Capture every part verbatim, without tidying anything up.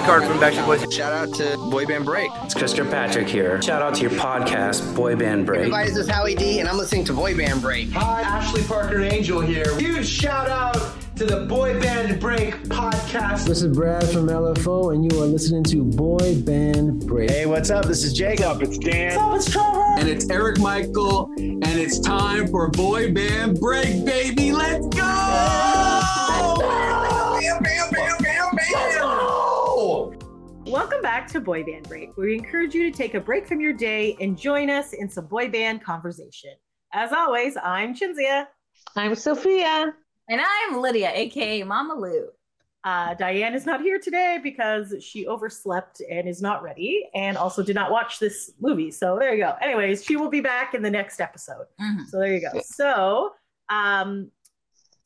Nick Kroll from Backstreet Boys. Shout out to Boy Band Break. It's Christopher Patrick here. Shout out to your podcast, Boy Band Break. Everybody, this is Howie D, and I'm listening to Boy Band Break. Hi, Ashley Parker and Angel here. Huge shout out to the Boy Band Break podcast. This is Brad from L F O, and you are listening to Boy Band Break. Hey, what's up? This is Jacob. It's Dan. What's up? It's Trevor. And it's Eric Michael, and it's time for Boy Band Break, baby. Let's go! Bam, bam, bam, bam, bam. Welcome back to Boy Band Break. We encourage you to take a break from your day and join us in some boy band conversation. As always, I'm Chinzia. I'm Sophia. And I'm Lydia, a k a. Mama Lou. Uh, Diane is not here today because she overslept and is not ready and also did not watch this movie. So there you go. Anyways, she will be back in the next episode. Mm-hmm. So there you go. So um,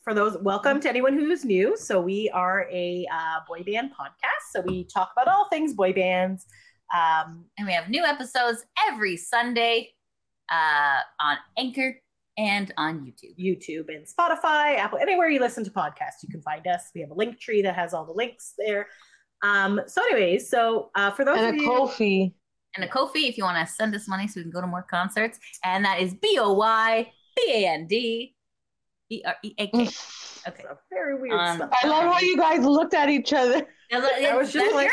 for those, welcome to anyone who's new. So we are a uh, boy band podcast. So we talk about all things boy bands. Um, and we have new episodes every Sunday uh, on Anchor. And on YouTube. YouTube and Spotify, Apple, anywhere you listen to podcasts, you can find us. We have a link tree that has all the links there. Um, so anyways, so uh, for those and of you. And a Ko-fi. And a Ko-fi if you want to send us money so we can go to more concerts. And that is B O Y B A N D E R E A K. Okay. So very weird um, stuff. I love how you guys looked at each other. I was just like,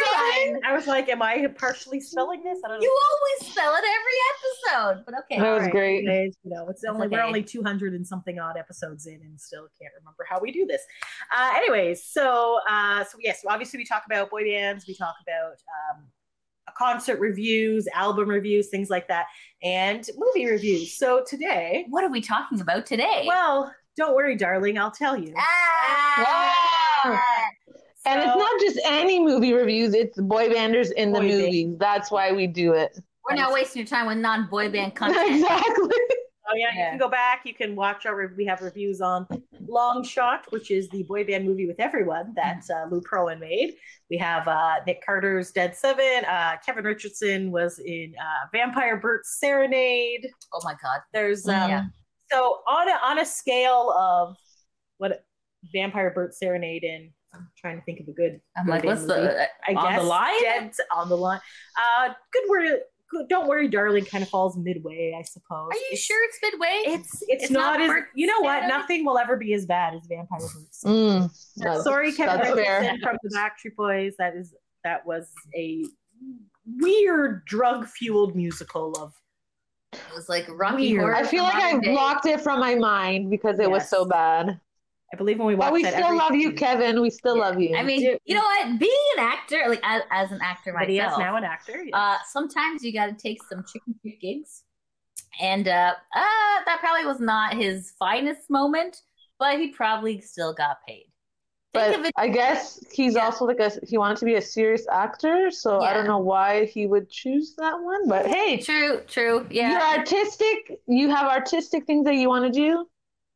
I was like, am I partially spelling this? I don't know. You always spell it every episode, but okay. That was right. Great. Anyways, you know, it's only okay. We're only two hundred and something odd episodes in, and still can't remember how we do this. Uh, anyways, so uh, so yes, obviously we talk about boy bands, we talk about um, concert reviews, album reviews, things like that, and movie reviews. So today, what are we talking about today? Well, don't worry, darling, I'll tell you. Ah! Ah! So, and it's not just any movie reviews, it's boy banders in boy the movies. Band. That's why we do it. We're not wasting your time with non-boy band content. Exactly. Oh, yeah, yeah, you can go back. You can watch our, we have reviews on Long Shot, which is the boy band movie with everyone that uh, Lou Pearlman made. We have uh, Nick Carter's Dead seven. Uh, Kevin Richardson was in uh, Vampire Burt's Serenade. Oh, my God. There's, um, yeah. So on a, on a scale of what Vampire Burt's Serenade and I'm trying to think of a good. I'm good like, what's movie. The? Uh, I on guess the line. Dead on the line. Uh, good word. Good, don't worry, darling. Kind of falls midway, I suppose. Are you it's, sure it's midway? It's it's, it's not, not as. You know what? Nothing will ever be as bad as Vampire Burt's. Mm, no, sorry, Kevin Richardson from the Backstreet Boys. That is that was a weird drug fueled musical of. It was like Rocky Horror. I feel like I day. blocked it from my mind because it yes. was so bad. I believe when we watch that. But we that still love you, season. Kevin. We still yeah. love you. I mean, you know what? Being an actor, like as, as an actor myself. But he is now an actor. Yes. Uh, sometimes you got to take some chicken shit gigs. And uh, uh, that probably was not his finest moment, but he probably still got paid. Think but of it- I guess he's yeah. also like a, he wanted to be a serious actor. So yeah. I don't know why he would choose that one. But hey. True, true. Yeah. You're artistic. You have artistic things that you want to do.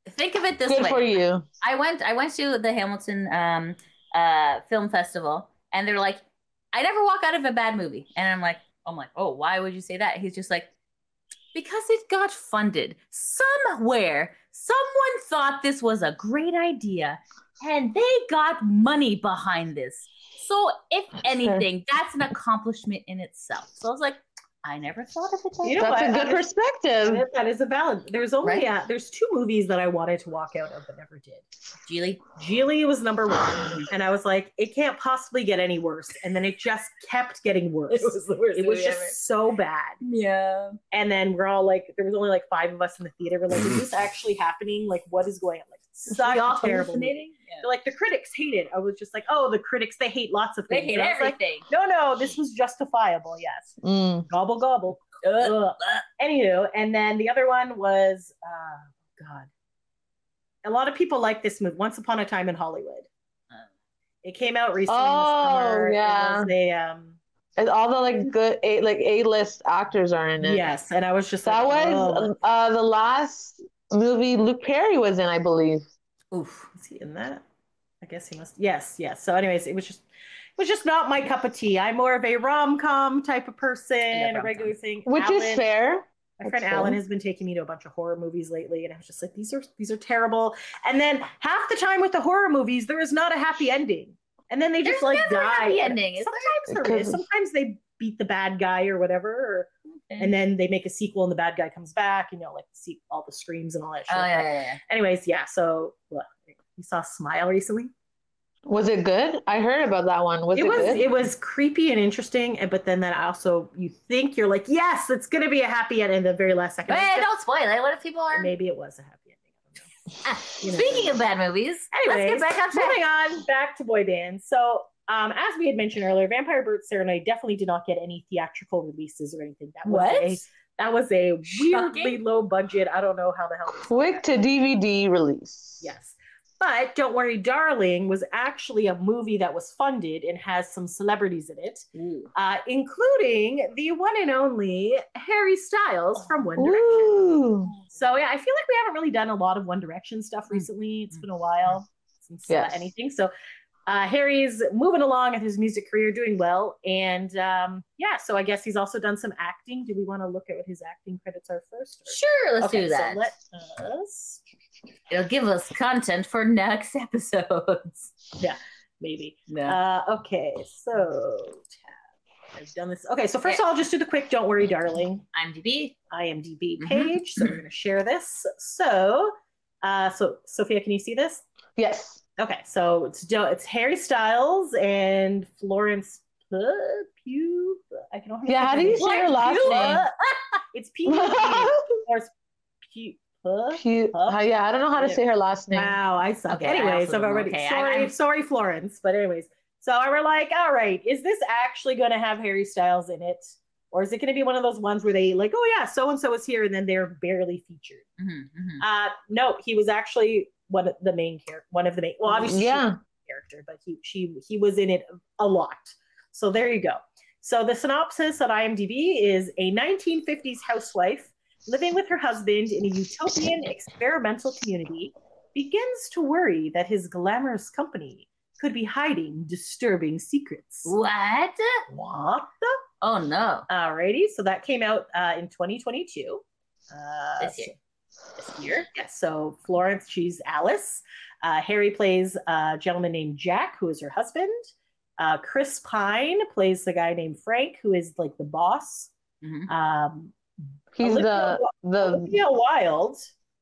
Think of it this Good way. Good for you. I went I went to the Hamilton um, uh, Film Festival, and they're like, I never walk out of a bad movie. And I'm like, I'm like, oh, why would you say that? He's just like, because it got funded. Somewhere, someone thought this was a great idea, and they got money behind this. So if anything, that's an accomplishment in itself. So I was like, I never thought of it. Like you know That's what? a good I, perspective. That is a valid. There's only right? uh, there's two movies that I wanted to walk out of but never did. Geely. Geely was number one, and I was like, it can't possibly get any worse. And then it just kept getting worse. It was the worst. It was just ever. so bad. Yeah. And then we're all like, there was only like five of us in the theater. We're like, is this actually happening? Like, what is going on? Like, such a terrible. Yeah. Like the critics hated. I was just like, oh, the critics, they hate lots of things. They hate everything. Like, no, no, this was justifiable. Yes. Mm. Gobble, gobble. Uh, uh. Anywho, and then the other one was, uh, God, a lot of people like this movie, Once Upon a Time in Hollywood. Uh, it came out recently. Oh, in the summer. Yeah. It was a, um, and all the like good a like A-list actors are in it. Yes, and I was just that like, was oh. uh, the last movie Luke Perry was in, I believe. Oof, is he in that? I guess he must. Yes, yes. So, anyways, it was just, it was just not my cup of tea. I'm more of a rom-com type of person, yeah, a regular thing, which Alan, is fair. My friend That's Alan fair. has been taking me to a bunch of horror movies lately, and I was just like, these are these are terrible. And then half the time with the horror movies, there is not a happy ending. And then they just There's like never die. Happy ending. Sometimes there is. Sometimes they beat the bad guy or whatever, or, okay. and then they make a sequel and the bad guy comes back. You know, like see all the screams and all that shit. Oh, yeah, yeah, yeah. Anyways, yeah. So what, you saw Smile recently? Was it good? I heard about that one. Was it, it was, good? It was creepy and interesting, and but then that also you think you're like, yes, it's gonna be a happy end in the very last second. Wait, don't spoil it. What if people are? Maybe it was a happy ending. Ah, you know, speaking of bad movies, anyways, let's get back on track. Moving on back to boy bands. So, um, as we had mentioned earlier, Vampire Burt's Serenade definitely did not get any theatrical releases or anything. That was what? A, that was a weirdly Shocking. low budget. I don't know how the hell. Quick to D V D release. Yes, but Don't Worry, Darling was actually a movie that was funded and has some celebrities in it, uh, including the one and only Harry Styles from One Direction. Ooh. So yeah, I feel like we haven't really done a lot of One Direction stuff recently. It's been a while since yes. uh, anything. So uh, Harry's moving along with his music career, doing well. And um, yeah, so I guess he's also done some acting. Do we want to look at what his acting credits are first? Or... Sure, let's okay, do that. So let us... It'll give us content for next episodes. Yeah, maybe. Yeah. Uh, okay, so I've done this. Okay, so first okay. of all, I'll just do the quick Don't Worry, Darling. IMDb. IMDb mm-hmm. page. So we're going to share this. So, uh, so Sophia, can you see this? Yes. Okay, so it's it's Harry Styles and Florence Pugh. I can only yeah, how do you say her last name? It's Pugh. Florence Pugh. Huh? She, huh? Uh, yeah, I don't know how to say her last name. Wow, I suck. Okay, anyways, I've already okay, sorry, I, sorry, Florence. But anyways, so we're like, all right, is this actually going to have Harry Styles in it, or is it going to be one of those ones where they like, oh yeah, so and so is here, and then they're barely featured? Mm-hmm, mm-hmm. Uh, no, he was actually one of the main character, one of the main. Well, obviously, yeah, character, but he she he was in it a lot. So there you go. So the synopsis on IMDb is a nineteen fifties housewife living with her husband in a utopian experimental community, begins to worry that his glamorous company could be hiding disturbing secrets. What? What? Oh, no. Alrighty. So that came out uh, in twenty twenty-two. Uh, this year. This year. Yeah, so Florence, she's Alice. Uh, Harry plays a gentleman named Jack, who is her husband. Uh, Chris Pine plays the guy named Frank, who is like the boss. Mm-hmm. Um, He's Olivia, the, the Olivia Wilde,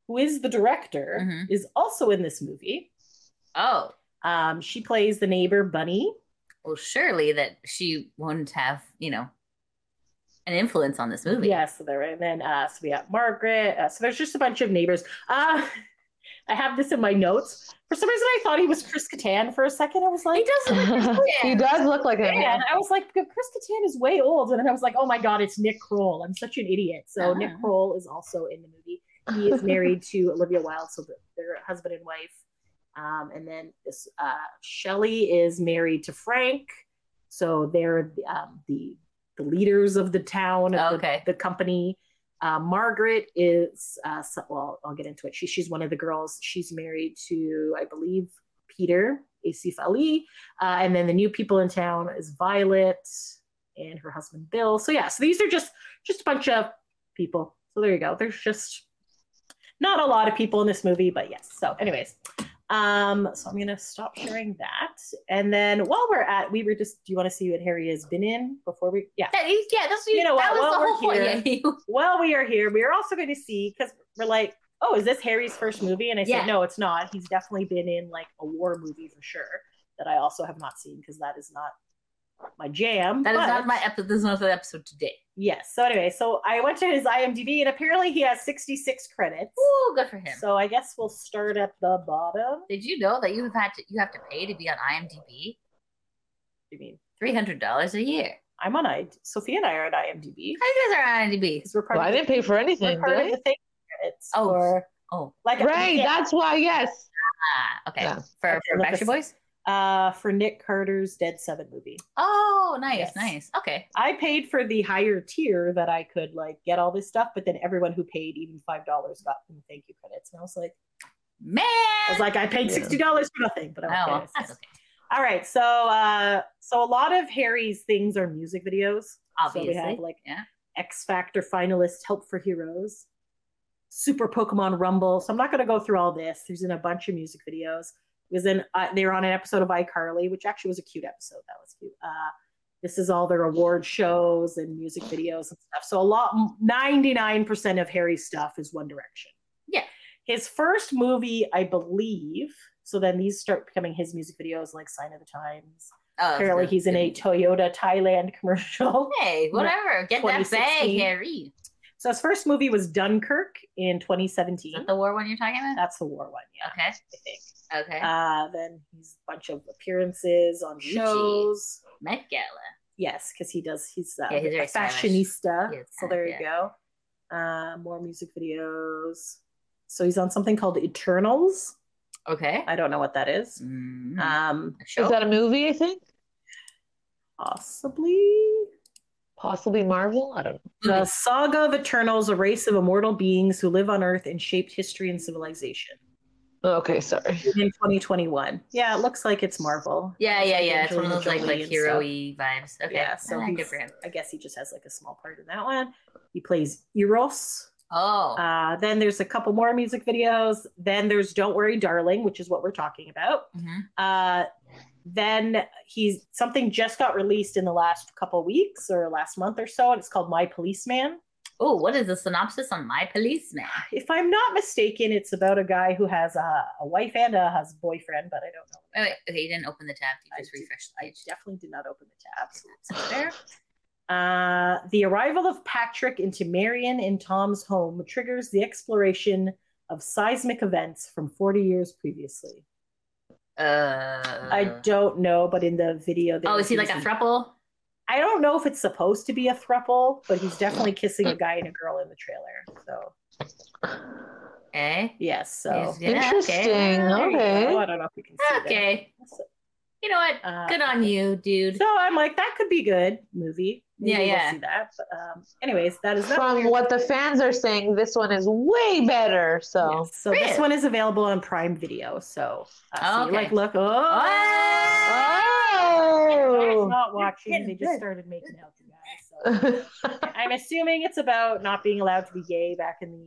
who is the director, mm-hmm. is also in this movie. Oh, um, she plays the neighbor Bunny. Well, surely that she wouldn't have, you know, an influence on this movie. Yes, yeah, so there. Right. And then uh, so we got Margaret. Uh, so there's just a bunch of neighbors. Uh, I have this in my notes. For some reason, I thought he was Chris Kattan for a second. I was like, he does look like Chris Kattan. He does look like him. Yeah. I was like, Chris Kattan is way old. And then I was like, oh my God, it's Nick Kroll. I'm such an idiot. So uh-huh. Nick Kroll is also in the movie. He is married to Olivia Wilde, so they're husband and wife. Um, and then this, uh, Shelley is married to Frank. So they're um, the the leaders of the town, of okay. the, the company. Uh, Margaret is, uh, so, well, I'll get into it. She, she's one of the girls. She's married to, I believe, Peter Asif Ali. Uh, and then the new people in town is Violet and her husband, Bill. So yeah, so these are just, just a bunch of people. So there you go. There's just not a lot of people in this movie, but yes. So anyways, um, so I'm going to stop sharing that. And then while we're at, we were just, do you want to see what Harry has been in before we, yeah. That is, yeah, that's you, you know that what, was while the whole point. Yeah. While we are here, we are also going to see, because we're like, oh, is this Harry's first movie? And I yeah. said, no, it's not. He's definitely been in like a war movie for sure that I also have not seen because that is not my jam. That but... is not my episode. This is not the episode today. Yes. So anyway, so I went to his IMDb and apparently he has sixty-six credits. Ooh, good for him. So I guess we'll start at the bottom. Did you know that you have had to you have to pay to be on IMDb? What do you mean? three hundred dollars a year. I'm on I. Sophia and I are on IMDb. I guys are on IMDb. We're part well, of I didn't the, pay for anything. We're part of the thing credits. Oh, for, oh, like right. A, that's why. Yes. Ah, okay. Yeah. For, okay, for Backstreet Boys. Uh, for Nick Carter's Dead seven movie. Oh, nice, yes. nice. Okay. I paid for the higher tier that I could like get all this stuff, but then everyone who paid even five dollars got some thank you credits. And I was like, man! I was like, I paid sixty dollars for nothing, but I was oh, okay. okay. All right, so, uh, so a lot of Harry's things are music videos. Obviously. So we have like yeah. X Factor finalist, Help for Heroes, Super Pokemon Rumble. So I'm not going to go through all this. There's in a bunch of music videos. was in, uh, they were on an episode of iCarly, which actually was a cute episode. That was cute. Uh, this is all their award shows and music videos and stuff. So a lot, ninety-nine percent of Harry's stuff is One Direction. Yeah. His first movie, I believe, so then these start becoming his music videos, like Sign of the Times. Oh, apparently he's in a Toyota Thailand commercial. Hey, whatever. Get that bag, Harry. So his first movie was Dunkirk in twenty seventeen. Is that the war one you're talking about? That's the war one, yeah. Okay. I think. Okay. Uh, then he's a bunch of appearances on Gucci. Shows. Met Gala. Yes, because he does, he's, uh, yeah, he's a fashionista. He so there you yeah. go. Uh, more music videos. So he's on something called Eternals. Okay. I don't know what that is. Mm-hmm. Um, is that a movie, I think? Possibly. Possibly Marvel? I don't know. The Saga of Eternals, a race of immortal beings who live on Earth and shaped history and civilization. Okay, sorry. In twenty twenty-one. Yeah, it looks like it's Marvel. Yeah, yeah, yeah. It's one of those like, like hero-y vibes. Okay. Yeah, so I, like I guess he just has like a small part in that one. He plays Eros. Oh. Uh, then there's a couple more music videos. Then there's Don't Worry Darling, which is what we're talking about. Mm-hmm. Uh, then he's something just got released in the last couple weeks or last month or so, and it's called My Policeman. Oh, what is the synopsis on My Policeman? If I'm not mistaken, it's about a guy who has a, a wife and a husband, boyfriend, but I don't know. Oh, wait, okay, you didn't open the tab. You just I refreshed did, the page. I definitely did not open the tab. So that's there. Uh, the arrival of Patrick into Marion and Tom's home triggers the exploration of seismic events from forty years previously. Uh, I don't know, but in the video... Oh, is he like a throuple? I don't know if it's supposed to be a throuple, but he's definitely kissing a guy and a girl in the trailer, so... Okay. Yes, so... Yeah, interesting, okay. okay. I don't know if you can see okay. that. Okay. You know what? Uh, good on you, dude. So I'm like, that could be good movie. Maybe yeah, yeah. We'll see that. But, um, anyways, that is from what the fans are saying. This one is way better. So, yes. so this one is available on Prime Video. So, uh, oh, so okay. you like, look, oh, oh, oh. not watching. They just started making out, you guys. So I'm assuming it's about not being allowed to be gay back in the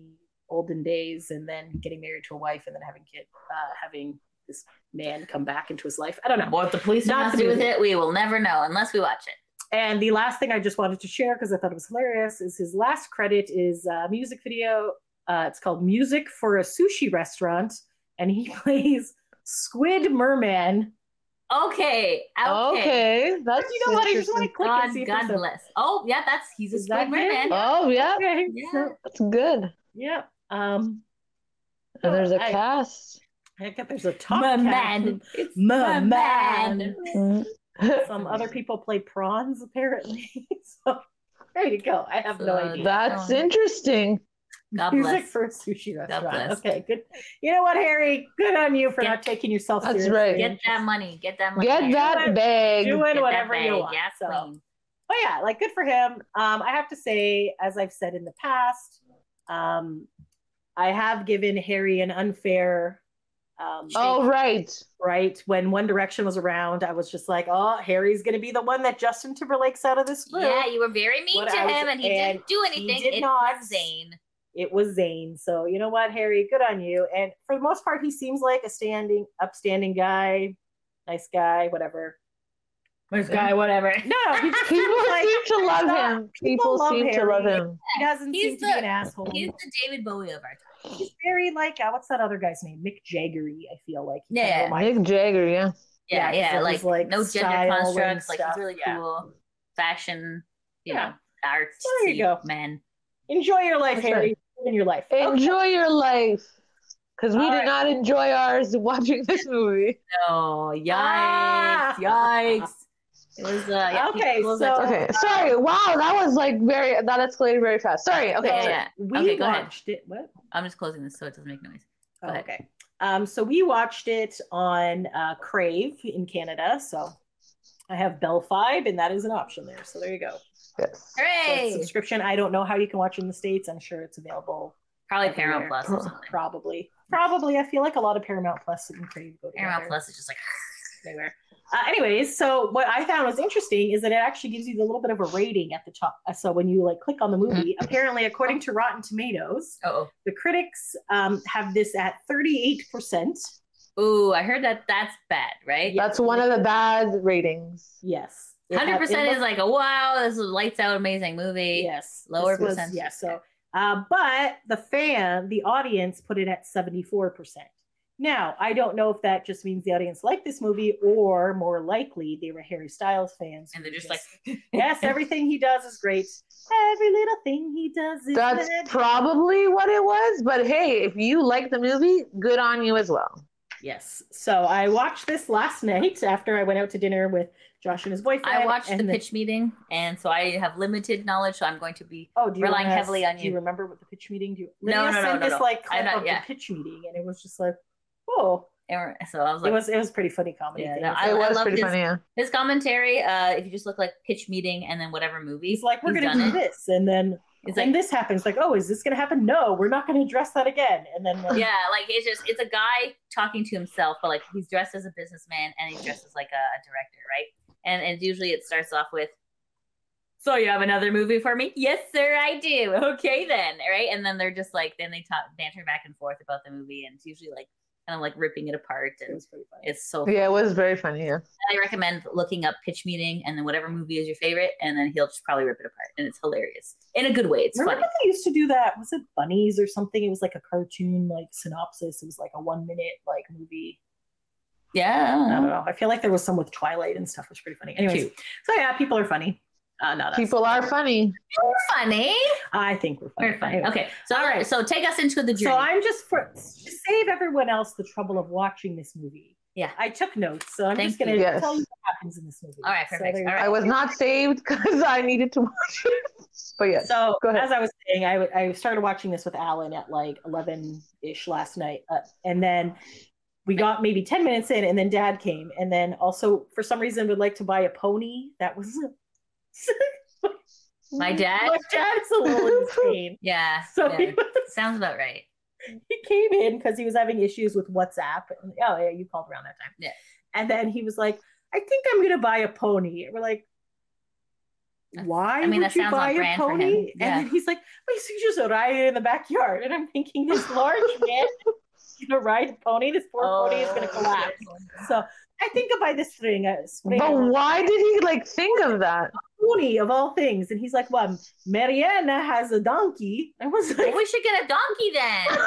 olden days, and then getting married to a wife, and then having kid, uh, having. this man come back into his life. I don't know. What the police not to do with it, we will never know unless we watch it. And the last thing I just wanted to share, because I thought it was hilarious, is his last credit is a music video. Uh, it's called Music for a Sushi Restaurant, and he plays Squid Merman. Okay. Okay. okay that's you know what? I just want to click God, and see if God bless. A... Oh, yeah, that's, he's a is Squid Merman. It? Oh, yeah. Okay. yeah. That's good. Yeah. Um, and there's a I, cast. I think there's a top my man. It's my, my man. man. Some other people play prawns, apparently. So there you go. I have so no idea. That's um, interesting. God Music bless. For a sushi restaurant. Okay, good. You know what, Harry? Good on you for get, not taking yourself that's seriously. Right. Get that money. Get that money. Get that bag. Doing get whatever bag. You want. Yeah, so. But yeah, like good for him. Um, I have to say, as I've said in the past, um, I have given Harry an unfair... Um, oh and, right, right. When One Direction was around, I was just like, "Oh, Harry's going to be the one that Justin Timberlake's out of this group." Yeah, you were very mean what to was, him, and he and didn't do anything. He did it not. was Zayn. It was Zayn. So you know what, Harry? Good on you. And for the most part, he seems like a standing, upstanding guy, nice guy, whatever. Nice guy, whatever. No, he just people like, seem to love not, him. People, people seem Harry. to love him. He doesn't he's seem the, to be an asshole. He's the David Bowie of our time. He's very like uh, what's that other guy's name? Mick Jaggery. I feel like yeah, Mick Jagger, yeah, yeah, yeah. yeah like, like no gender constructs. Like it's really yeah. cool fashion, you yeah. know, art. So there you go, man. Enjoy your life, That's Harry. Right. In your life. Enjoy okay. your life, because we All did right. not enjoy ours watching this movie. No, yikes, ah! yikes. It was uh, yeah, okay. So like, okay, sorry. Wow, that was like very that escalated very fast. Sorry. Okay. So yeah. We okay, watched ahead. it. What? I'm just closing this so it doesn't make noise. Oh, okay. Um. So we watched it on uh, Crave in Canada. So I have Bell Five, and that is an option there. So there you go. Yes. Hooray! So subscription. I don't know how you can watch in the States. I'm sure it's available. Probably Paramount Plus. Or something. Probably. Probably. I feel like a lot of Paramount Plus and Crave go together. Paramount Plus is just like everywhere. Uh, anyways, so what I found was interesting is that it actually gives you a little bit of a rating at the top. So when you like click on the movie, apparently, according to Rotten Tomatoes, Uh-oh. the critics um, have this at thirty-eight percent Ooh, I heard that that's bad, right? That's one of the bad ratings. Yes. one hundred percent is like, a wow, this is a lights out amazing movie. Yes. Lower percent. Yes. So, uh, but the fan, the audience put it at seventy-four percent. Now, I don't know if that just means the audience liked this movie, or more likely they were Harry Styles fans. And they're just, just like, yes, everything he does is great. Every little thing he does is That's bad. Probably what it was. But hey, if you like the movie, good on you as well. Yes. So I watched this last night after I went out to dinner with Josh and his boyfriend. I watched the, the pitch meeting, and so I have limited knowledge, so I'm going to be oh, do you relying ask, heavily on you. Do you remember what the pitch meeting? Do you, no, no, no, no, this, no. Like, clip not, of yeah. the pitch meeting, and it was just like, whoa. And so I was like, it was it was pretty funny comedy. Yeah, no, I, it was I loved pretty his, funny. Yeah. His commentary. Uh, if you just look like pitch meeting and then whatever movie, it's like we're going to do it. this, and then. It's like, and this happens, like, oh, is this going to happen? No, we're not going to address that again. And then, like, yeah, like, it's just, it's a guy talking to himself, but, like, he's dressed as a businessman and he's dressed as, like, a, a director, right? And, and usually it starts off with, so you have another movie for me? Yes, sir, I do. Okay, then, right? And then they're just, like, then they talk, banter back and forth about the movie, and it's usually, like, kind of, like, ripping it apart. And it was pretty funny. It's so funny. Yeah, it was very funny, yeah. And I recommend looking up pitch meeting and then whatever movie is your favorite, and then he'll just probably rip it apart. And it's hilarious. In a good way. It's Remember funny. Remember they used to do that? Was it Bunnies or something? It was like a cartoon, like, synopsis. It was like a one-minute, like, movie. Yeah. I don't know. I feel like there was some with Twilight and stuff, which was pretty funny. Anyways, Cute. So yeah, people are funny. Uh, not us. People are funny. We're funny. I think we're funny. We're funny. Anyway. Okay. So all right. So take us into the journey. So I'm just for to save everyone else the trouble of watching this movie. Yeah. I took notes, so I'm Thank just going to yes. tell you what happens in this movie. All right. Perfect. So all right. I was not saved because I needed to watch it. But yeah. So as I was saying, I, w- I started watching this with Alan at like eleven ish last night, uh, and then. We got maybe ten minutes in, and then Dad came. And then also, for some reason, would like to buy a pony. That was... My dad? My dad's a little insane. Yeah. So yeah. Was... Sounds about right. He came in because he was having issues with WhatsApp. And, oh, yeah, you called around that time. Yeah. And then he was like, I think I'm going to buy a pony. And we're like, why I mean, would that you buy a pony? Yeah. And then he's like, well, so you just ride it in the backyard. And I'm thinking, this large man... gonna ride a pony. This poor oh, pony is gonna collapse. Yes. So I think about this thing. Uh, but why did he like think of that? Pony of all things, and he's like, "Well, Mariana has a donkey." I was like, "We should get a donkey then."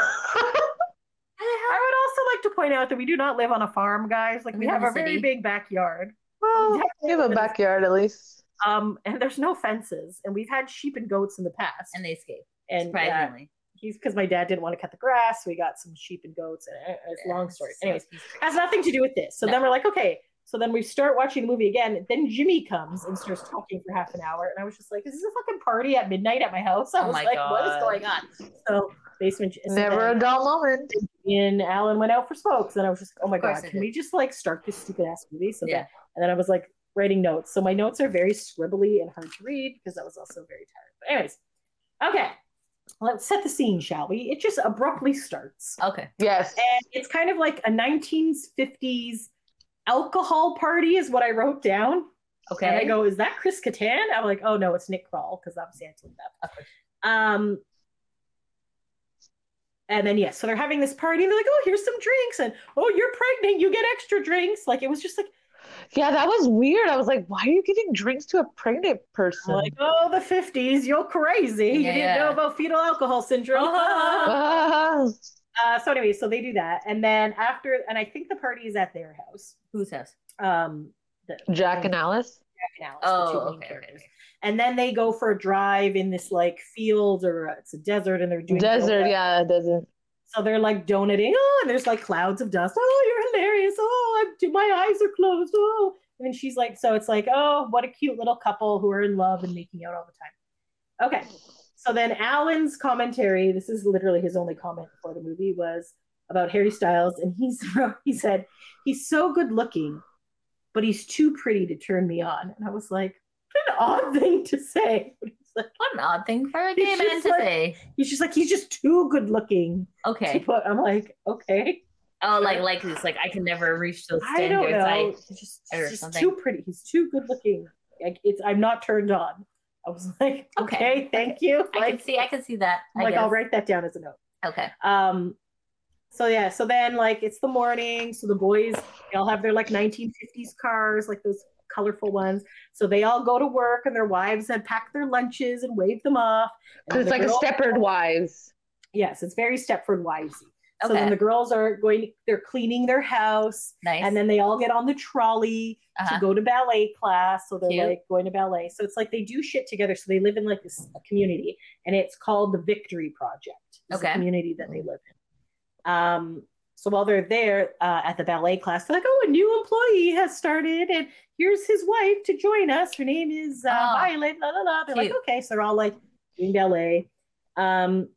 I would also like to point out that we do not live on a farm, guys. Like we, we have a very big backyard. Well, we have a backyard at least. Um, and there's no fences, and we've had sheep and goats in the past, and they escape and surprisingly. Uh, He's because my dad didn't want to cut the grass. So we got some sheep and goats. And it's a long story. Anyways, has nothing to do with this. So no. Then we're like, okay. So then we start watching the movie again. Then Jimmy comes and starts talking for half an hour. And I was just like, is this a fucking party at midnight at my house? I was oh like, God. What is going on? So basement. Never a dull moment. And Alan went out for smokes. And I was just like, oh my God, can we just like start this stupid ass movie? So yeah. Then, and then I was like writing notes. So my notes are very scribbly and hard to read because I was also very tired. But anyways, okay. Let's set the scene, shall we? It just abruptly starts. Okay. Yes. And it's kind of like a nineteen fifties alcohol party is what I wrote down. Okay. And I go, is that Chris Kattan? I'm like, oh no, it's Nick Kroll, because obviously I told that. Okay. Um, and then, yes, yeah, so they're having this party, and they're like, oh, here's some drinks, and oh, you're pregnant, you get extra drinks. Like, it was just like, yeah, that was weird. I was like, why are you giving drinks to a pregnant person? Like, oh, the fifties, you're crazy. Yeah, you didn't yeah. know about fetal alcohol syndrome. uh, so anyway, so they do that. And then after, and I think the party is at their house. Whose house? Um, the, Jack and Alice? Jack and Alice. Oh, the two main okay, characters. Okay. And then they go for a drive in this, like, field, or it's a desert, and they're doing... Desert, yoga. yeah, desert. So they're like donating. Oh, and there's like clouds of dust. Oh, you're hilarious. Oh, I'm, my eyes are closed. Oh, and she's like, so it's like, oh, what a cute little couple who are in love and making out all the time. Okay. So then Alan's commentary, this is literally his only comment before the movie, was about Harry Styles. And he's he said, he's so good looking, but he's too pretty to turn me on. And I was like, what an odd thing to say. Like, what an odd thing for a gay man to like, say. He's just like, he's just too good looking. Okay. Put, I'm like, okay. Oh, like, like, it's like, I can never reach those standards. I don't know. I, it's just, it's just too pretty. He's too good looking. Like, it's, I'm not turned on. I was like, okay, okay. thank you. Like, I can see, I can see that. I like, guess. I'll write that down as a note. Okay. Um. So yeah, so then like it's the morning, so the boys, they all have their like nineteen fifties cars, like those colorful ones. So they all go to work and their wives had packed their lunches and waved them off. So it's like girls, a Stepford Wives. Yes, it's very Stepford Wivesy. Okay. So then the girls are going, they're cleaning their house. Nice. And then they all get on the trolley uh-huh. to go to ballet class. So they're Cute. like going to ballet. So it's like they do shit together. So they live in like this community and it's called the Victory Project. It's okay. a community that they live in. Um, so while they're there uh, at the ballet class, they're like, oh, a new employee has started and here's his wife to join us. Her name is uh, oh. Violet. La, la, la. They're Cute. like, okay. So they're all like doing ballet. Um,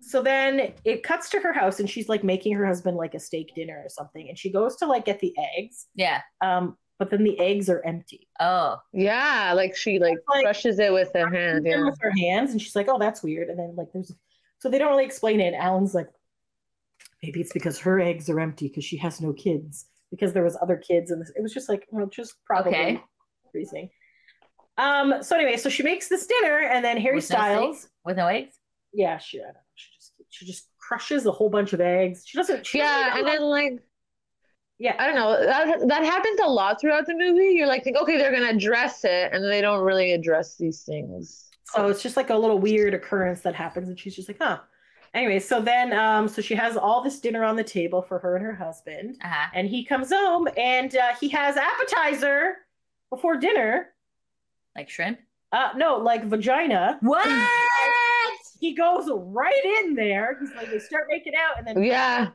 So then it cuts to her house and she's like making her husband like a steak dinner or something. And she goes to like get the eggs. Yeah. Um, but then the eggs are empty. Oh. Yeah. Like she like, like brushes it with her hand. Yeah. With her hands. And she's like, oh, that's weird. And then like there's, so they don't really explain it. Alan's like, maybe it's because her eggs are empty because she has no kids because there was other kids. And it was just like, well, just probably okay. freezing. Um, so anyway, so she makes this dinner and then Harry with Styles. No with no eggs? Yeah, she, I don't know. She just she just crushes a whole bunch of eggs. She doesn't. She yeah, doesn't and then like, yeah, I don't know. That that happens a lot throughout the movie. You're like, think, okay, they're gonna address it, and they don't really address these things. So it's just like a little weird occurrence that happens, and she's just like, huh. Anyway, so then, um, so she has all this dinner on the table for her and her husband, uh-huh. and he comes home and uh, he has appetizer before dinner, like shrimp. Uh, no, like vagina. What? He goes right in there. He's like, they start making out, and then yeah,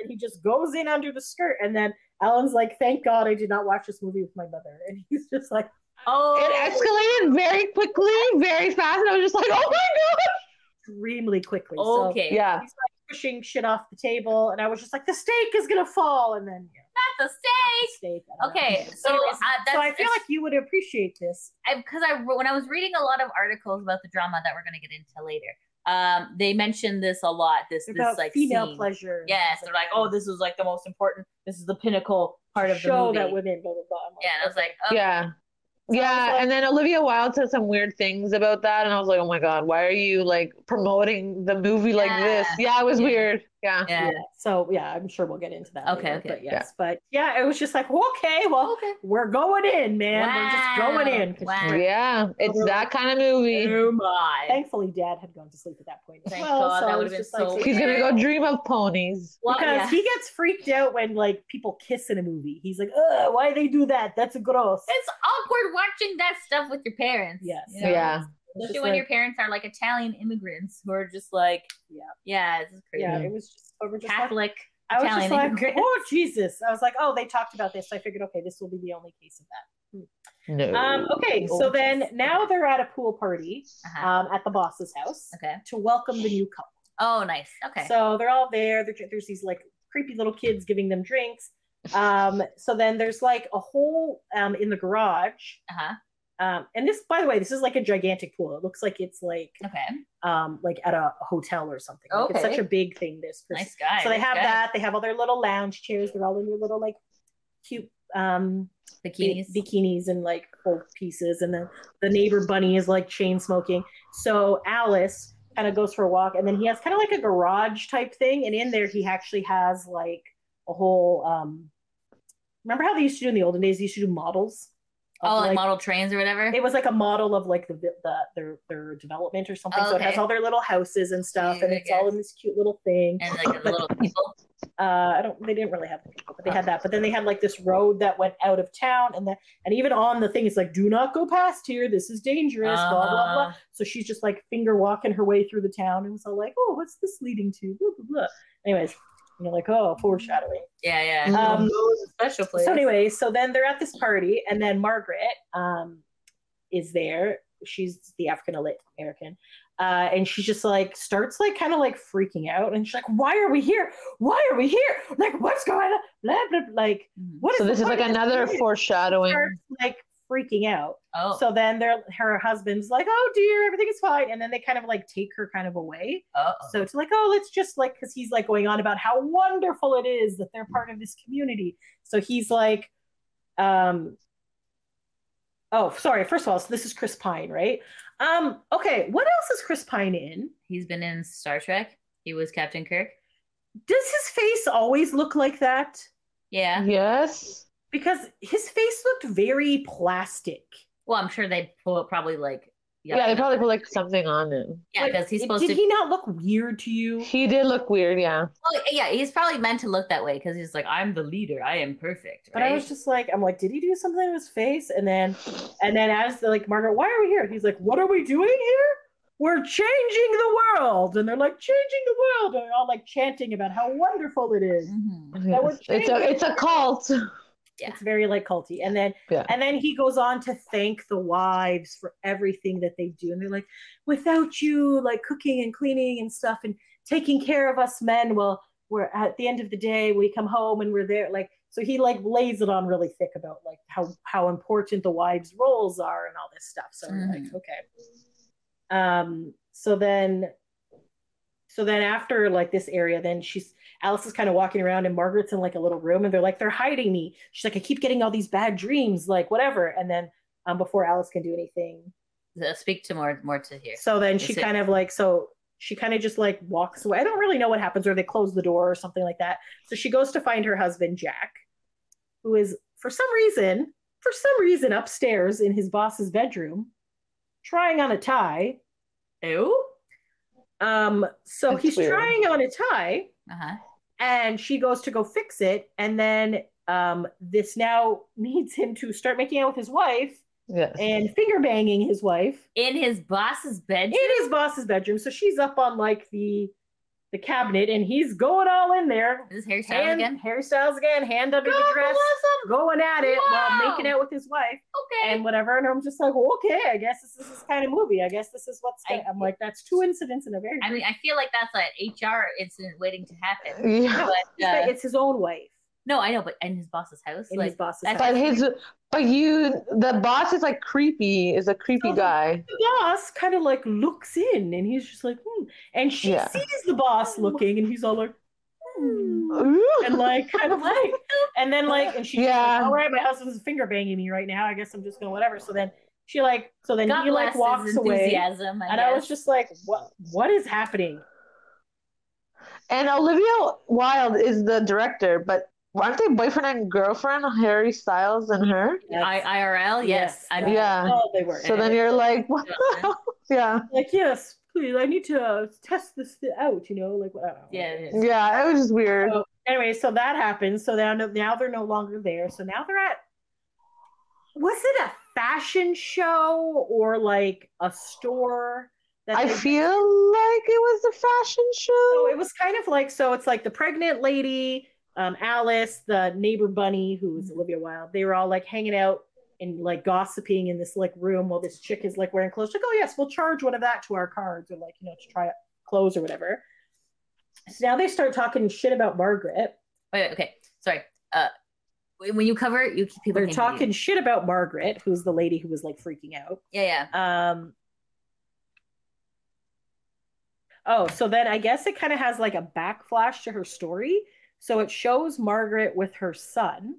and he just goes in under the skirt. And then Alan's like, "Thank God I did not watch this movie with my mother." And he's just like, "Oh!" It escalated very quickly, very fast. And I was just like, "Oh my God!" Extremely quickly. Okay. So, yeah. He's like pushing shit off the table, and I was just like, "The steak is gonna fall!" And then. Yeah. Not the steak. Not the steak okay, so uh, that's, so I feel like you would appreciate this because I, I when I was reading a lot of articles about the drama that we're going to get into later, um, they mentioned this a lot. This about this like female scene. Pleasure. Yes, they're like, like, oh, this is like the most important. This is the pinnacle part of the show movie. That women. Blah, blah, blah. Like, yeah, and I was like, oh. yeah, so yeah, like, and then Olivia Wilde said some weird things about that, and I was like, oh my God, why are you like promoting the movie yeah. like this? Yeah, it was yeah. weird. Yeah. yeah. So yeah, I'm sure we'll get into that. Okay. Later, okay. But yes, yeah. but yeah, it was just like okay, well, okay. we're going in, man. Wow. We're just going in. Wow. Yeah, it's oh, that kind of movie. Oh my! Thankfully, Dad had gone to sleep at that point. Thank well, God, so that would have been so. Like, he's gonna go dream of ponies well, because yeah. he gets freaked out when like people kiss in a movie. He's like, ugh, why they do that? That's gross. It's awkward watching that stuff with your parents. Yes. Yeah. yeah. Especially when like, your parents are like Italian immigrants who are just like, yeah, yeah, this is crazy. Yeah, it was just, so just Catholic. Like, I was Italian just like, immigrants. Oh Jesus! I was like, oh, they talked about this, so I figured, okay, this will be the only case of that. No. Um, okay, oh, so then yes. now they're at a pool party uh-huh. um, at the boss's house okay. to welcome the new couple. Oh, nice. Okay. So they're all there. They're, there's these like creepy little kids giving them drinks. Um, so then there's like a hole um, in the garage. Uh huh. Um, and this, by the way, this is like a gigantic pool. It looks like it's like, okay. um, like at a hotel or something. Like okay. It's such a big thing. This person. Nice guy. So they nice have guy. that. They have all their little lounge chairs. They're all in their little like cute um bikinis, b- bikinis and like whole pieces. And then the neighbor bunny is like chain smoking. So Alice kind of goes for a walk, and then he has kind of like a garage type thing. And in there, he actually has like a whole. Um, remember how they used to do in the olden days? They used to do models. Oh, like, like model trains or whatever? It was like a model of like the, the their their development or something. Oh, okay. So it has all their little houses and stuff, yeah, and it's all in this cute little thing. And like but, little people. Uh, I don't. They didn't really have people, but they had that. But then they had like this road that went out of town, and that and even on the thing, it's like, do not go past here. This is dangerous. Uh, blah blah blah. So she's just like finger walking her way through the town, and it's all like, oh, what's this leading to? Blah blah blah. Anyways. And you're like, oh, foreshadowing. Yeah, yeah. Um, special place. So anyway, so then they're at this party, and then Margaret um, is there. She's the African American, uh, and she just like starts like kind of like freaking out, and she's like, "Why are we here? Why are we here? Like, what's going on? Blah blah." Like, what? So is this is like another foreshadowing. Starts, like freaking out. Oh. So then they're her husband's like, "Oh dear, everything is fine," and then they kind of like take her kind of away. Uh-oh. So it's like, "Oh, let's just like," because he's like going on about how wonderful it is that they're part of this community. So he's like, um, "Oh, sorry. First of all, so this is Chris Pine, right? Um, okay. What else is Chris Pine in? He's been in Star Trek. He was Captain Kirk. Does his face always look like that? Yeah. Yes. Because his face looked very plastic. Well, I'm sure they put probably like... Yeah, yeah they probably put like something on him. Yeah, because like, he's supposed did to... Did he not look weird to you? He did look weird, yeah. Well, yeah, he's probably meant to look that way because he's like, I'm the leader. I am perfect, right? But I was just like, I'm like, did he do something to his face? And then and then as the, like, Margaret, why are we here? He's like, what are we doing here? We're changing the world. And they're like, changing the world. And they're all like chanting about how wonderful it is. Mm-hmm. That yes. It's a It's a cult. Yeah. It's very like culty. And then yeah. and then he goes on to thank the wives for everything that they do. And they're like, without you like cooking and cleaning and stuff and taking care of us men, well, we're at the end of the day, we come home and we're there. Like, so he like lays it on really thick about like how, how important the wives' roles are and all this stuff. So mm. we're like, okay. Um, so then So then after like this area, then she's, Alice is kind of walking around and Margaret's in like a little room and they're like, they're hiding me. She's like, I keep getting all these bad dreams, like whatever. And then um, before Alice can do anything. They'll speak to more, more to here. So then she kind of like, so she kind of just like walks away. I don't really know what happens, or they close the door or something like that. So she goes to find her husband, Jack, who is for some reason, for some reason upstairs in his boss's bedroom, trying on a tie. Ew. Um, so That's he's weird. trying on a tie uh-huh. and she goes to go fix it. And then, um, this now needs him to start making out with his wife yes. and finger banging his wife in his boss's bedroom, in his boss's bedroom. So she's up on like the, the cabinet and he's going all in there. Is Harry Styles hand, again? Harry Styles again, hand under God the dress, going at it wow. while making out with his wife okay. and whatever. And I'm just like, well, okay, I guess this is this kind of movie. I guess this is what's I, I'm like, that's two incidents in a very I mean, I feel like that's an H R incident waiting to happen. Yeah. But, uh, it's his own wife. No, I know, but in his boss's house. In like, his boss's house. But, his, but you, the boss is like creepy, is a creepy so guy. The, the boss kind of like looks in and he's just like, hmm. And she yeah. sees the boss looking and he's all like, hmm. And like, kind of like, and then like, and she's yeah. like, all right, my husband's finger banging me right now. I guess I'm just going to whatever. So then she like, so then God he like walks away. I and guess. I was just like, what? What is happening? And Olivia Wilde is the director, but aren't they boyfriend and girlfriend, Harry Styles and her? Yes. I- IRL, yes. yes. I mean, yeah. Oh, they were. So then you're like, what the hell? Yeah. Like, yes, please, I need to uh, test this out, you know? Like, I don't know. Yeah, it is. Yeah, it was just weird. So, anyway, so that happens. So now, now they're no longer there. So now they're at, was it a fashion show or like a store? That I feel like it was a fashion show. So it was kind of like, so it's like the pregnant lady... Um, Alice, the neighbor bunny, who's Olivia Wilde, they were all like hanging out and like gossiping in this like room while this chick is like wearing clothes. She's like, oh yes, we'll charge one of that to our cards, or like, you know, to try clothes or whatever. So now they start talking shit about Margaret. Wait, okay, sorry. Uh, when you cover it, you keep people. They're talking shit about Margaret, who's the lady who was like freaking out. Yeah, yeah. Um. Oh, so then I guess it kind of has like a backflash to her story. So it shows Margaret with her son.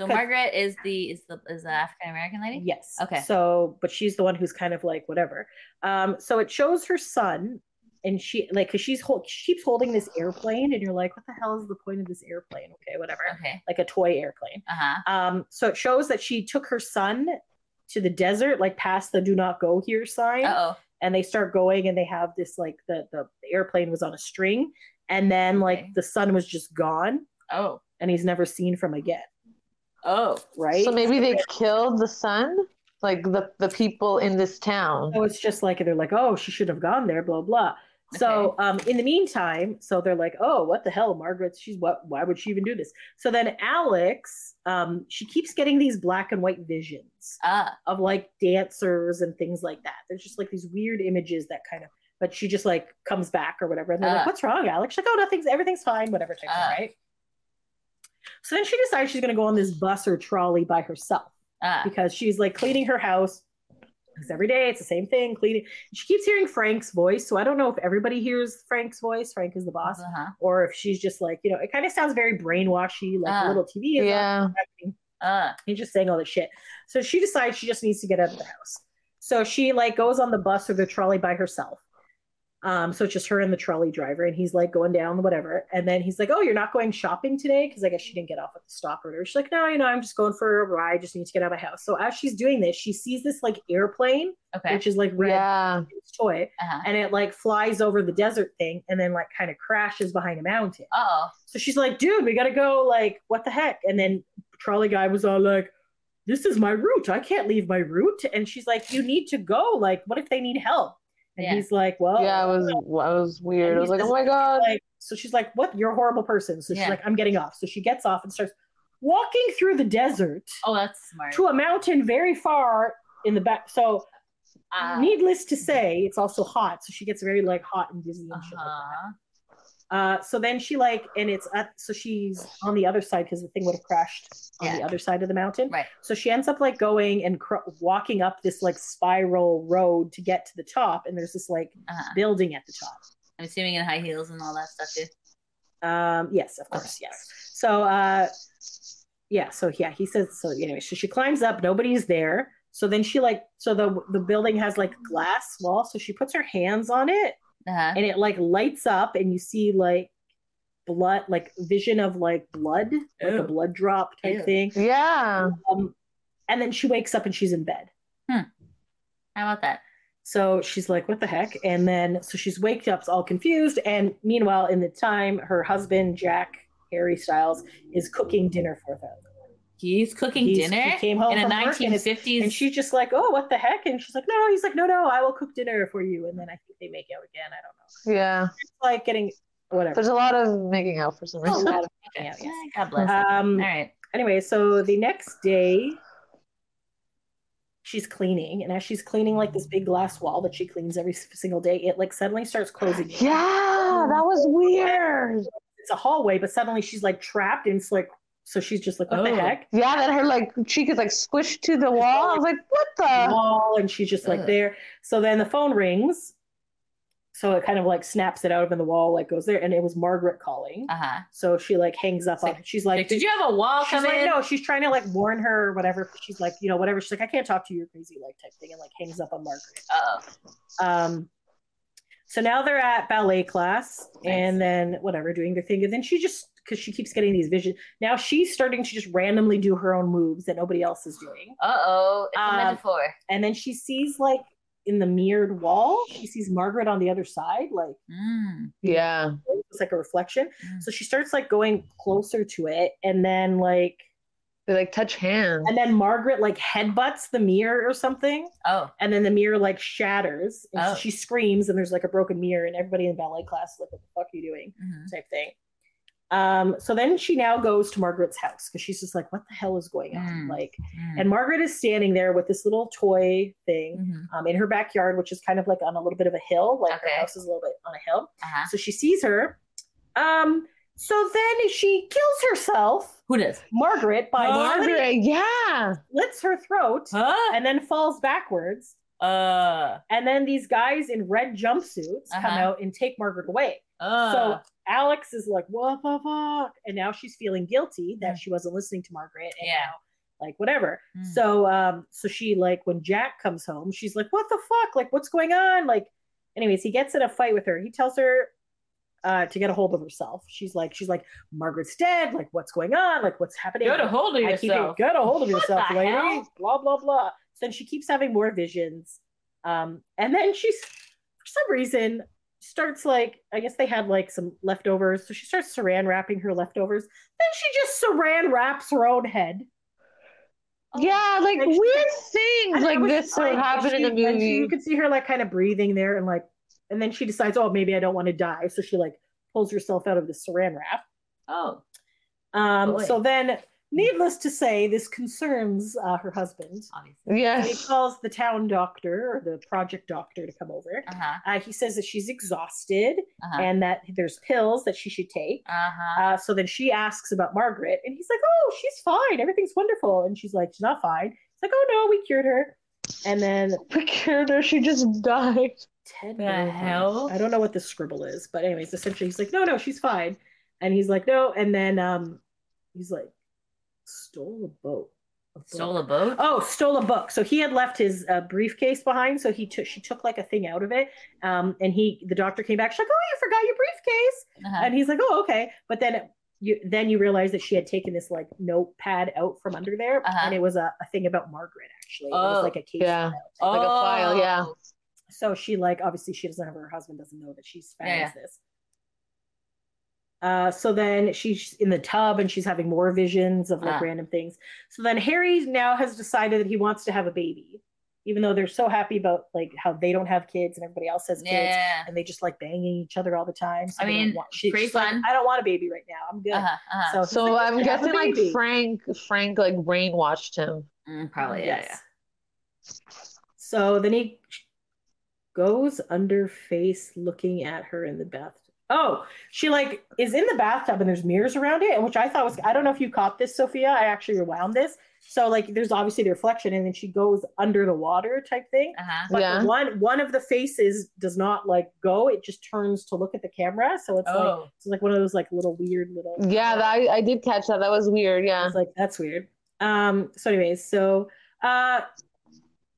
So Margaret is the is the is the African American lady? Yes. Okay. So, but she's the one who's kind of like whatever. Um. So it shows her son, and she like because she's hold, she keeps holding this airplane, and you're like, what the hell is the point of this airplane? Okay, whatever. Okay. Like a toy airplane. Uh huh. Um. So it shows that she took her son to the desert, like past the "Do not go here" sign. Oh. And they start going, and they have this like the the, the airplane was on a string. And then, like, okay. the son was just gone. Oh. And he's never seen from again. Oh. Right? So maybe they killed the son? Like, the, the people in this town. So it's just like, they're like, oh, she should have gone there, blah, blah. Okay. So, um, in the meantime, so they're like, oh, what the hell, Margaret? She's what? Why would she even do this? So then Alex, um, she keeps getting these black and white visions ah. of, like, dancers and things like that. There's just, like, these weird images that kind of... But she just like comes back or whatever. And they're uh, like, what's wrong, Alex? She's like, oh, nothing's, everything's fine, whatever. Type uh, of, right. So then she decides she's going to go on this bus or trolley by herself uh, because she's like cleaning her house. Because every day it's the same thing, cleaning. She keeps hearing Frank's voice. So I don't know if everybody hears Frank's voice. Frank is the boss. Uh-huh. Or if she's just like, you know, it kind of sounds very brainwashy, like uh, a little T V. Is yeah. Uh, He's just saying all this shit. So she decides she just needs to get out of the house. So she like goes on the bus or the trolley by herself. Um, so it's just her and the trolley driver, and he's like going down, whatever. And then he's like, oh, you're not going shopping today? Because I guess she didn't get off at the stop order. She's like, no, you know, I'm just going for a ride. I just need to get out of my house. So as she's doing this, she sees this like airplane, okay. which is like red yeah. toy. Uh-huh. And it like flies over the desert thing and then like kind of crashes behind a mountain. Oh, so she's like, dude, we got to go. Like, what the heck? And then trolley guy was all like, this is my route. I can't leave my route. And she's like, you need to go. Like, what if they need help? And yeah. he's like, well, yeah, it was, it was weird. I was like, oh my God. Like, so she's like, what? You're a horrible person. So she's yeah. like, I'm getting off. So she gets off and starts walking through the desert. Oh, that's smart. To a mountain very far in the back. So uh, needless to say, it's also hot. So she gets very like hot and dizzy and uh-huh. shit like that. Uh, so then she like, and it's at, so she's on the other side because the thing would have crashed on yeah. the other side of the mountain. Right. So she ends up like going and cr- walking up this like spiral road to get to the top, and there's this like uh-huh. building at the top. I'm assuming in high heels and all that stuff too. Um, yes, of course, okay. yes. So uh, yeah, so yeah, he says so. Anyway, so she climbs up. Nobody's there. So then she like, so the the building has like glass wall. So she puts her hands on it, uh-huh. and it like lights up, and you see like. blood, like vision of like blood, like Ew. a blood drop type Ew. thing. Yeah. Um, and then she wakes up and she's in bed. Hmm. How about that? So she's like, what the heck? And then, so she's waked up all confused. And meanwhile, in the time, her husband, Jack, Harry Styles, is cooking dinner for them. He's cooking he's, dinner? He came home in the nineteen fifties. And, and she's just like, oh, what the heck? And she's like, no, no. He's like, no, no, I will cook dinner for you. And then I think they make out again. I don't know. Yeah. It's like getting... Whatever. There's a lot of making out for some reason. Oh, yeah, yeah. God bless. Um, All right. Anyway, so the next day, she's cleaning, and as she's cleaning like this big glass wall that she cleans every single day, it like suddenly starts closing. Yeah, in. That was weird. It's a hallway, but suddenly she's like trapped, and it's like so she's just like, what oh. the heck? Yeah, that her like cheek is like squished to the wall. I was like, what the wall? And she's just like Ugh. there. So then the phone rings. So it kind of like snaps it out of in the wall, like goes there, and it was Margaret calling. Uh-huh. So she like hangs up. So, on, she's like, "Did you have a wall come like, in?" No, she's trying to like warn her, or whatever. She's like, you know, whatever. She's like, "I can't talk to you, you're crazy," like type thing, and like hangs up on Margaret. Oh. Um. So now they're at ballet class, nice. and then whatever, doing their thing, and then she just because she keeps getting these visions. Now she's starting to just randomly do her own moves that nobody else is doing. Uh oh, it's um, a metaphor. And then she sees like. in the mirrored wall, she sees Margaret on the other side, like mm, yeah, it's like a reflection. Mm. So she starts like going closer to it, and then like they like touch hands, and then Margaret like headbutts the mirror or something. Oh, and then the mirror like shatters, and oh. so she screams, and there's like a broken mirror, and everybody in ballet class is like, "What the fuck are you doing?" Mm-hmm. type thing. Um, so then she now goes to Margaret's house because she's just like, what the hell is going on? Mm, like, mm. and Margaret is standing there with this little toy thing mm-hmm. um, in her backyard, which is kind of like on a little bit of a hill. Like okay. her house is a little bit on a hill. Uh-huh. So she sees her. Um, so then she kills herself. Who does? Margaret by Margaret, yeah. slits her throat huh? and then falls backwards. Uh. And then these guys in red jumpsuits uh-huh. come out and take Margaret away. Uh. So Alex is like, what the fuck? And now she's feeling guilty that mm. she wasn't listening to Margaret. And yeah. now, like, whatever. Mm. So, um, so she, like, when Jack comes home, she's like, what the fuck? Like, what's going on? Like, anyways, he gets in a fight with her. He tells her uh, to get a hold of herself. She's like, she's like, Margaret's dead. Like, what's going on? Like, what's happening? Get a hold of I yourself. Keep, get a hold of yourself, lady. Hell? Blah, blah, blah. So then she keeps having more visions. Um, and then she's, for some reason, starts like, I guess they had like some leftovers. So she starts saran wrapping her leftovers. Then she just saran wraps her own head. Oh, yeah, like weird starts, things like this would happen she, in the movie. She, you can see her like kind of breathing there and like, and then she decides, oh, maybe I don't want to die. So she like pulls herself out of the saran wrap. Oh. Um. Boy. So then, needless to say, this concerns uh, her husband. Obviously. Yes. So he calls the town doctor or the project doctor to come over. Uh-huh. Uh, he says that she's exhausted uh-huh. and that there's pills that she should take. Uh-huh. Uh, so then she asks about Margaret and he's like, oh, she's fine. Everything's wonderful. And she's like, she's not fine. He's like, oh, no, we cured her. And then we cured her. She just died. Ten the minutes. hell? I don't know what the scribble is. But anyways, essentially he's like, no, no, she's fine. And he's like, no. And then um, he's like, stole a boat Stole a book? Oh, stole a book. So he had left his uh, briefcase behind. So he took, she took like a thing out of it. Um, and he, the doctor came back. She's like, oh, you forgot your briefcase. Uh-huh. And he's like, oh, okay. But then you, then you realize that she had taken this like notepad out from under there. Uh-huh. And it was a, a thing about Margaret, actually. Oh, it was like a case. Yeah. Oh. Like a file. Yeah. So she like, obviously she doesn't have, her husband doesn't know that she's found yeah. this. Uh, so then she's in the tub and she's having more visions of like ah. random things. So then Harry now has decided that he wants to have a baby, even though they're so happy about like how they don't have kids and everybody else has kids yeah. and they just like banging each other all the time. So I mean, want, she, pretty she's fun. Like, I don't want a baby right now. I'm good. Uh-huh, uh-huh. So, so like, I'm guessing like Frank, Frank like brainwashed him. Mm, probably. Yes. Yeah, yeah. So then he goes under face looking at her in the bathtub. Oh, she like is in the bathtub and there's mirrors around it, which I thought was, I don't know if you caught this, Sophia. I actually rewound this. So like there's obviously the reflection and then she goes under the water type thing. Uh-huh. But yeah. one one of the faces does not like go. It just turns to look at the camera. So it's, oh. like, it's like one of those like little weird little. Yeah, that, I, I did catch that. That was weird. Yeah. I was like, that's weird. Um. So anyways, so. uh.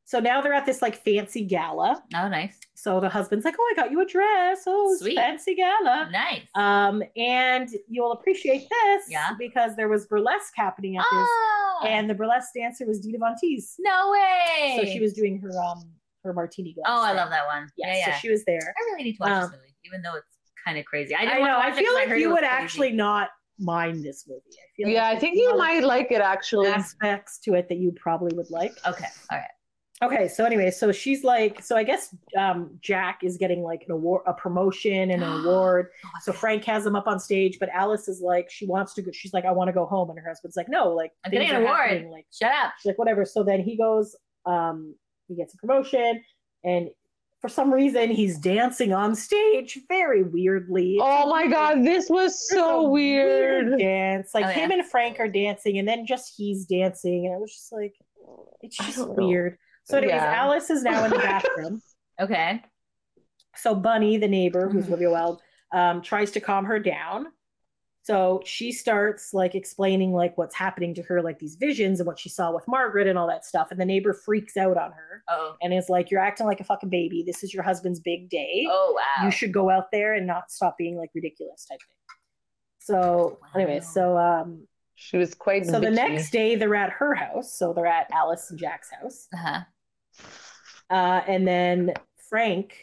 So now they're at this like fancy gala. Oh, nice. So the husband's like, oh, I got you a dress. Oh, sweet. Fancy gala. Nice. Um, and you'll appreciate this yeah. because there was burlesque happening at oh. this. And the burlesque dancer was Dita Von Teese. No way. So she was doing her um her martini glass. Oh, right? I love that one. Yeah, yeah, yeah. So she was there. I really need to watch um, this movie, even though it's kind of crazy. I, didn't I know. I feel like I you would crazy. actually not mind this movie. I feel yeah, like I think you might like it actually. Aspects to it that you probably would like. Okay. All right. Okay, so anyway, so she's like, so I guess um, Jack is getting like an award, a promotion and an award. So Frank has him up on stage, but Alice is like, she wants to go, she's like, I want to go home. And her husband's like, no, like, I'm getting an award. Like, shut up. She's like, whatever. So then he goes, um, he gets a promotion and for some reason he's dancing on stage very weirdly. Oh my God, this was so weird. weird dance. Like oh, him yeah. and Frank are dancing and then just he's dancing. And I was just like, it's just weird. Know. So anyways, yeah. Alice is now in the bathroom. Okay. So Bunny, the neighbor, who's Olivia Wilde, um, tries to calm her down. So she starts like explaining like what's happening to her, like these visions and what she saw with Margaret and all that stuff. And the neighbor freaks out on her Uh-oh. and is like, you're acting like a fucking baby. This is your husband's big day. Oh, wow. You should go out there and not stop being like ridiculous type thing. So wow. anyway, so... um. She was quite... So bitchy. The next day, they're at her house. So they're at Alice and Jack's house. Uh-huh. Uh, and then Frank,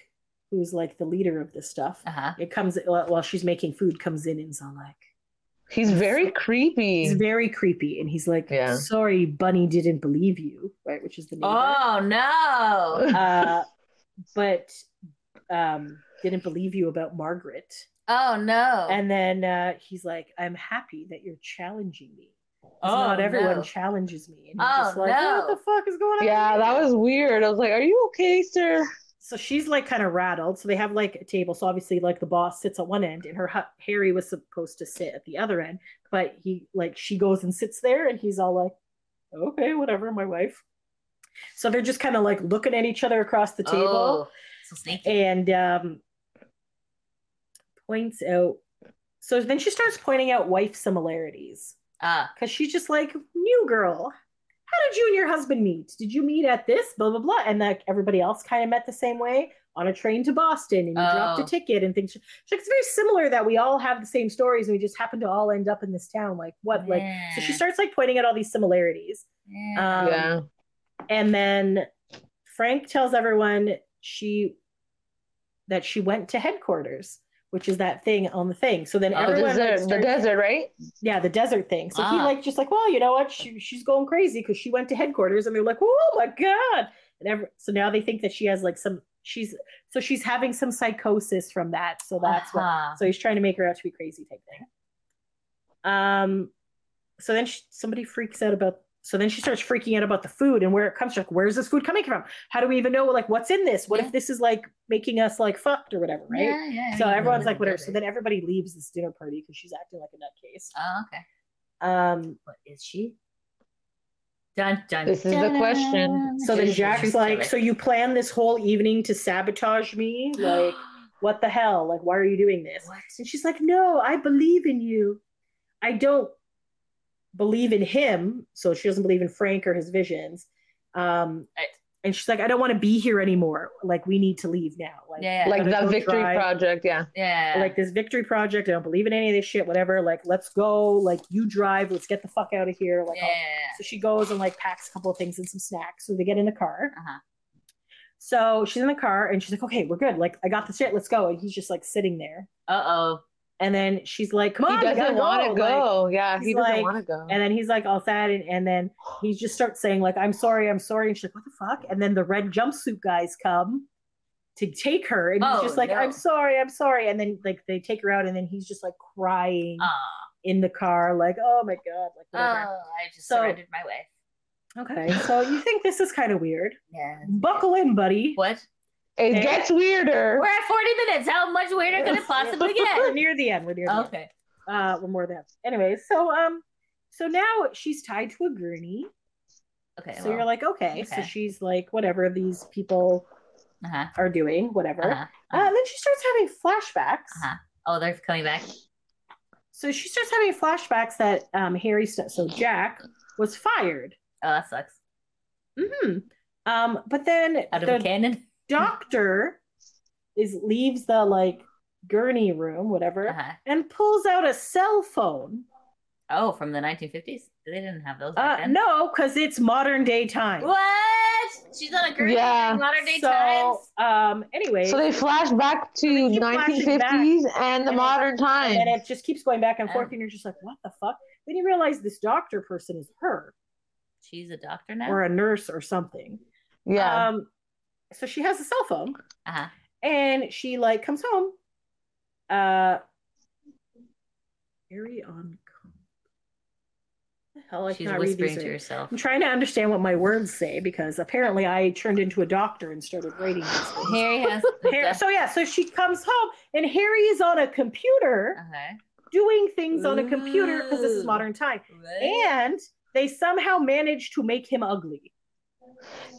who's like the leader of this stuff, uh-huh. it comes while she's making food, comes in and is all like, he's very creepy. He's very creepy, and he's like, yeah. "Sorry, Bunny didn't believe you," right? Which is the neighbor. Oh no! Uh, but um, didn't believe you about Margaret. Oh no! And then uh, he's like, "I'm happy that you're challenging me." Oh, not everyone no. challenges me. And I'm oh, just like, no. what the fuck is going on? Yeah, here? That was weird. I was like, are you okay, sir? So she's like kind of rattled. So they have like a table. So obviously like the boss sits at one end and her Harry was supposed to sit at the other end. But he like she goes and sits there and he's all like, okay, whatever, my wife. So they're just kind of like looking at each other across the table. Oh, so sneaky. And um, points out. So then she starts pointing out wife similarities. Because uh, she's just like, new girl, how did you and your husband meet? Did you meet at this? Blah, blah, blah. And like everybody else kind of met the same way on a train to Boston and you oh. dropped a ticket and things. She's like, it's very similar that we all have the same stories and we just happen to all end up in this town. Like, what? Yeah. Like, so she starts like pointing out all these similarities. Yeah. Um, yeah. And then Frank tells everyone she that she went to headquarters. Which is that thing on the thing. So then oh, everyone desert, like, the desert, right? Yeah, the desert thing. So ah. he like just like, well, you know what? She, she's going crazy because she went to headquarters, and they're like, oh my God! And every, so now they think that she has like some she's so she's having some psychosis from that. So that's uh-huh. what. So he's trying to make her out to be crazy type thing. Um, so then she, somebody freaks out about. So then she starts freaking out about the food and where it comes from. Like, where's this food coming from? How do we even know like what's in this? What yeah. if this is like making us like fucked or whatever, right? Yeah, yeah, so yeah, everyone's yeah, like, whatever. So then everybody leaves this dinner party because she's acting like a nutcase. Oh, okay. Um, what is she? Dun, dun, this dun, is the question. So then Jack's like, so you planned this whole evening to sabotage me? Like, what the hell? Like, why are you doing this? What? And she's like, no, I believe in you. I don't. believe in him, so she doesn't believe in Frank or his visions. Um, and she's like, I don't want to be here anymore. Like, we need to leave now. Like, yeah, like the Victory Project, yeah. Yeah. Like, this Victory Project, I don't believe in any of this shit, whatever. Like, let's go. Like, you drive. Let's get the fuck out of here. Like, yeah. I'll... So she goes and, like, packs a couple of things and some snacks. So they get in the car. Uh-huh. So she's in the car, and she's like, okay, we're good. Like, I got the shit. Let's go. And he's just, like, sitting there. Uh-oh. And then she's like, come on, he doesn't want to go. Like, yeah, he doesn't like, want to go. And then he's like all sad. And, and then he just starts saying like, I'm sorry, I'm sorry. And she's like, what the fuck? And then the red jumpsuit guys come to take her. And oh, he's just like, no. I'm sorry, I'm sorry. And then like they take her out and then he's just like crying uh, in the car. Like, oh my God. Like, whatever. Oh, I just so, surrendered my way. Okay, so you think this is kind of weird. Yeah. Buckle in, buddy. What? It and gets weirder. We're at forty minutes. How much weirder could it possibly get? We're near the end. We're near the okay. end. Okay. Uh, we're more than that. Anyway, so um, so now she's tied to a gurney. Okay. So well, you're like, okay. okay. So she's like, whatever these people uh-huh. are doing, whatever. Uh-huh. Uh-huh. Uh, and then she starts having flashbacks. Uh-huh. Oh, they're coming back. So she starts having flashbacks that um Harry, st- so Jack was fired. Oh, that sucks. Mm-hmm. Um, but then out of the- a cannon. Doctor is leaves the like gurney room, whatever, uh-huh. and pulls out a cell phone. Oh, from the nineteen fifties? They didn't have those back uh, then. No, because it's modern day time. What? She's on a gurney yeah. in modern day so, times? Um, anyway. So they flash back to nineteen fifties back, and the and modern times. And it just keeps going back and forth, um, and you're just like, what the fuck? Then you realize this doctor person is her. She's a doctor now? Or a nurse or something. Yeah. Um, So she has a cell phone, uh-huh. and she like comes home. Uh, Harry on the hell, I she's cannot whispering read these to words. Herself. I'm trying to understand what my words say because apparently I turned into a doctor and started writing. Harry has Harry, so yeah. So she comes home, and Harry is on a computer uh-huh. doing things Ooh. on a computer because this is modern time, right. and they somehow managed to make him ugly.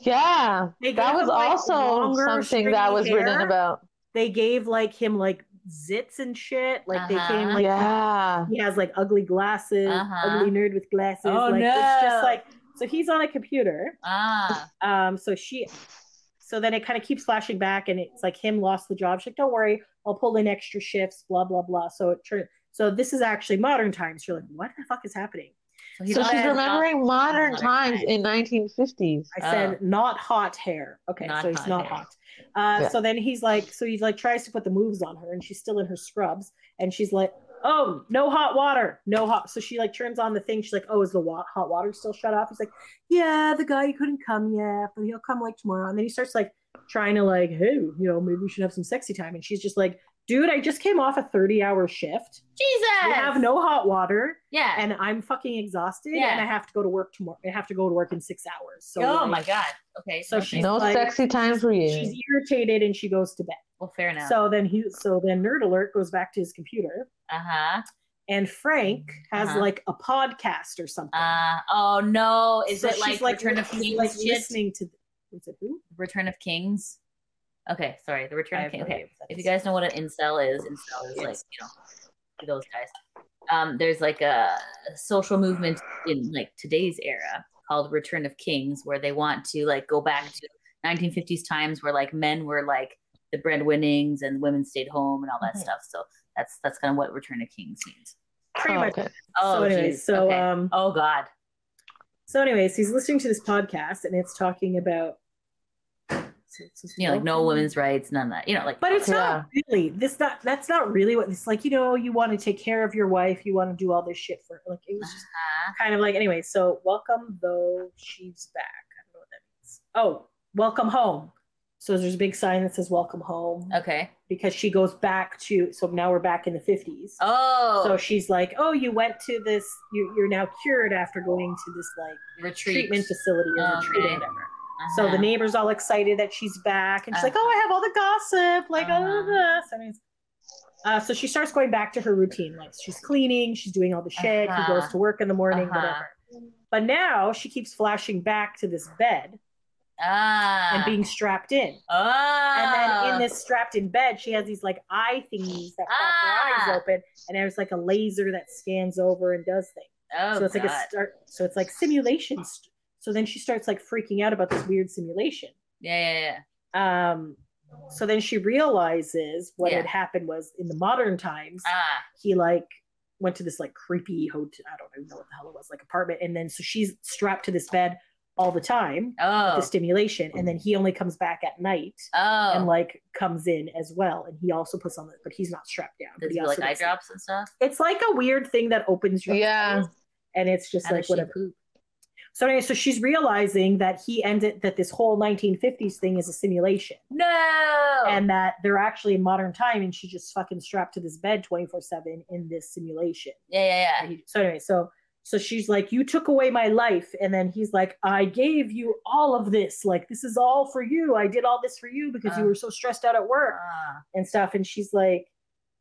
Yeah, that was him, like, also something that was hair. written about. They gave like him like zits and shit. Like uh-huh. they came like yeah. he has like ugly glasses, uh-huh. ugly nerd with glasses. Oh, like no. It's just like so he's on a computer. Ah. Um. So she. So then it kind of keeps flashing back, and it's like him lost the job. She's like, don't worry, I'll pull in extra shifts. Blah blah blah. So it turned. So this is actually modern times. You're like, what the fuck is happening? So, so she's remembering hot, modern, modern times in nineteen fifties. I said, oh. not hot hair. Okay, not so he's hot not hair. hot. Uh, yeah. So then he's like, so he like tries to put the moves on her, and she's still in her scrubs, and she's like, oh, no hot water, no hot. So she like turns on the thing. She's like, oh, is the wa- hot water still shut off? He's like, yeah, the guy couldn't come yet, but he'll come like tomorrow. And then he starts like trying to like, hey, you know, maybe we should have some sexy time. And she's just like, dude, I just came off a thirty-hour shift. Jesus! I have no hot water. Yeah. And I'm fucking exhausted. Yeah. And I have to go to work tomorrow. I have to go to work in six hours. So oh, like, my God. Okay. So okay. she's No like, sexy time for you. She's irritated and she goes to bed. Well, fair enough. So then he, so then Nerd Alert goes back to his computer. Uh-huh. And Frank has uh-huh. like a podcast or something. Uh, oh, no. Is so it like, like Return of Kings? Like listening to, is it who? Return of Kings. Okay, sorry, the Return of Kings. Okay, if you guys know what an incel is, incel is like, you know, those guys. Um, there's like a social movement in like today's era called Return of Kings, where they want to like go back to nineteen fifties times where like men were like the breadwinnings and women stayed home and all that mm-hmm. stuff. So that's that's kind of what Return of Kings means. Pretty oh, much. Okay. Oh, so anyways, so okay. um, oh God. So anyways, he's listening to this podcast and it's talking about. You know, like no women's rights, none of that. You know, like, but it's not yeah. really this. Not that's not really what it's like. You know, you want to take care of your wife. You want to do all this shit for like it was just uh-huh. kind of like anyway. So welcome though she's back. I don't know what that means. Oh, welcome home. So there's a big sign that says welcome home. Okay. Because she goes back to so now we're back in the fifties. Oh. So she's like, oh, you went to this. You, you're now cured after going to this like retreat treatment facility or okay. retreat or whatever. Uh-huh. So the neighbor's all excited that she's back, and she's uh-huh. like, "Oh, I have all the gossip, like uh-huh. all of this." I mean, uh, so she starts going back to her routine, like she's cleaning, she's doing all the shit. Uh-huh. She goes to work in the morning, uh-huh. whatever. But now she keeps flashing back to this bed ah. and being strapped in, oh. and then in this strapped-in bed, she has these like eye thingies that pop ah. her eyes open, and there's like a laser that scans over and does things. Oh, so it's God. like a start. So it's like simulations. So then she starts like freaking out about this weird simulation. Yeah, yeah, yeah. Um, so then she realizes what yeah. had happened was in the modern times, ah. he like went to this like creepy hotel. I don't even know what the hell it was, like apartment. And then so she's strapped to this bed all the time oh. with the stimulation, and then he only comes back at night oh. and like comes in as well, and he also puts on the, but he's not strapped down. Does he, he like eye drops and stuff? It's like a weird thing that opens your yeah eyes, and it's just How like whatever poop? So anyway, so she's realizing that he ended that this whole nineteen fifties thing is a simulation, no and that they're actually in modern time, and she's just fucking strapped to this bed twenty-four seven in this simulation. yeah yeah yeah. He, so anyway so So she's like, you took away my life. And then he's like, I gave you all of this. Like, this is all for you. I did all this for you because uh, you were so stressed out at work uh, and stuff. And she's like,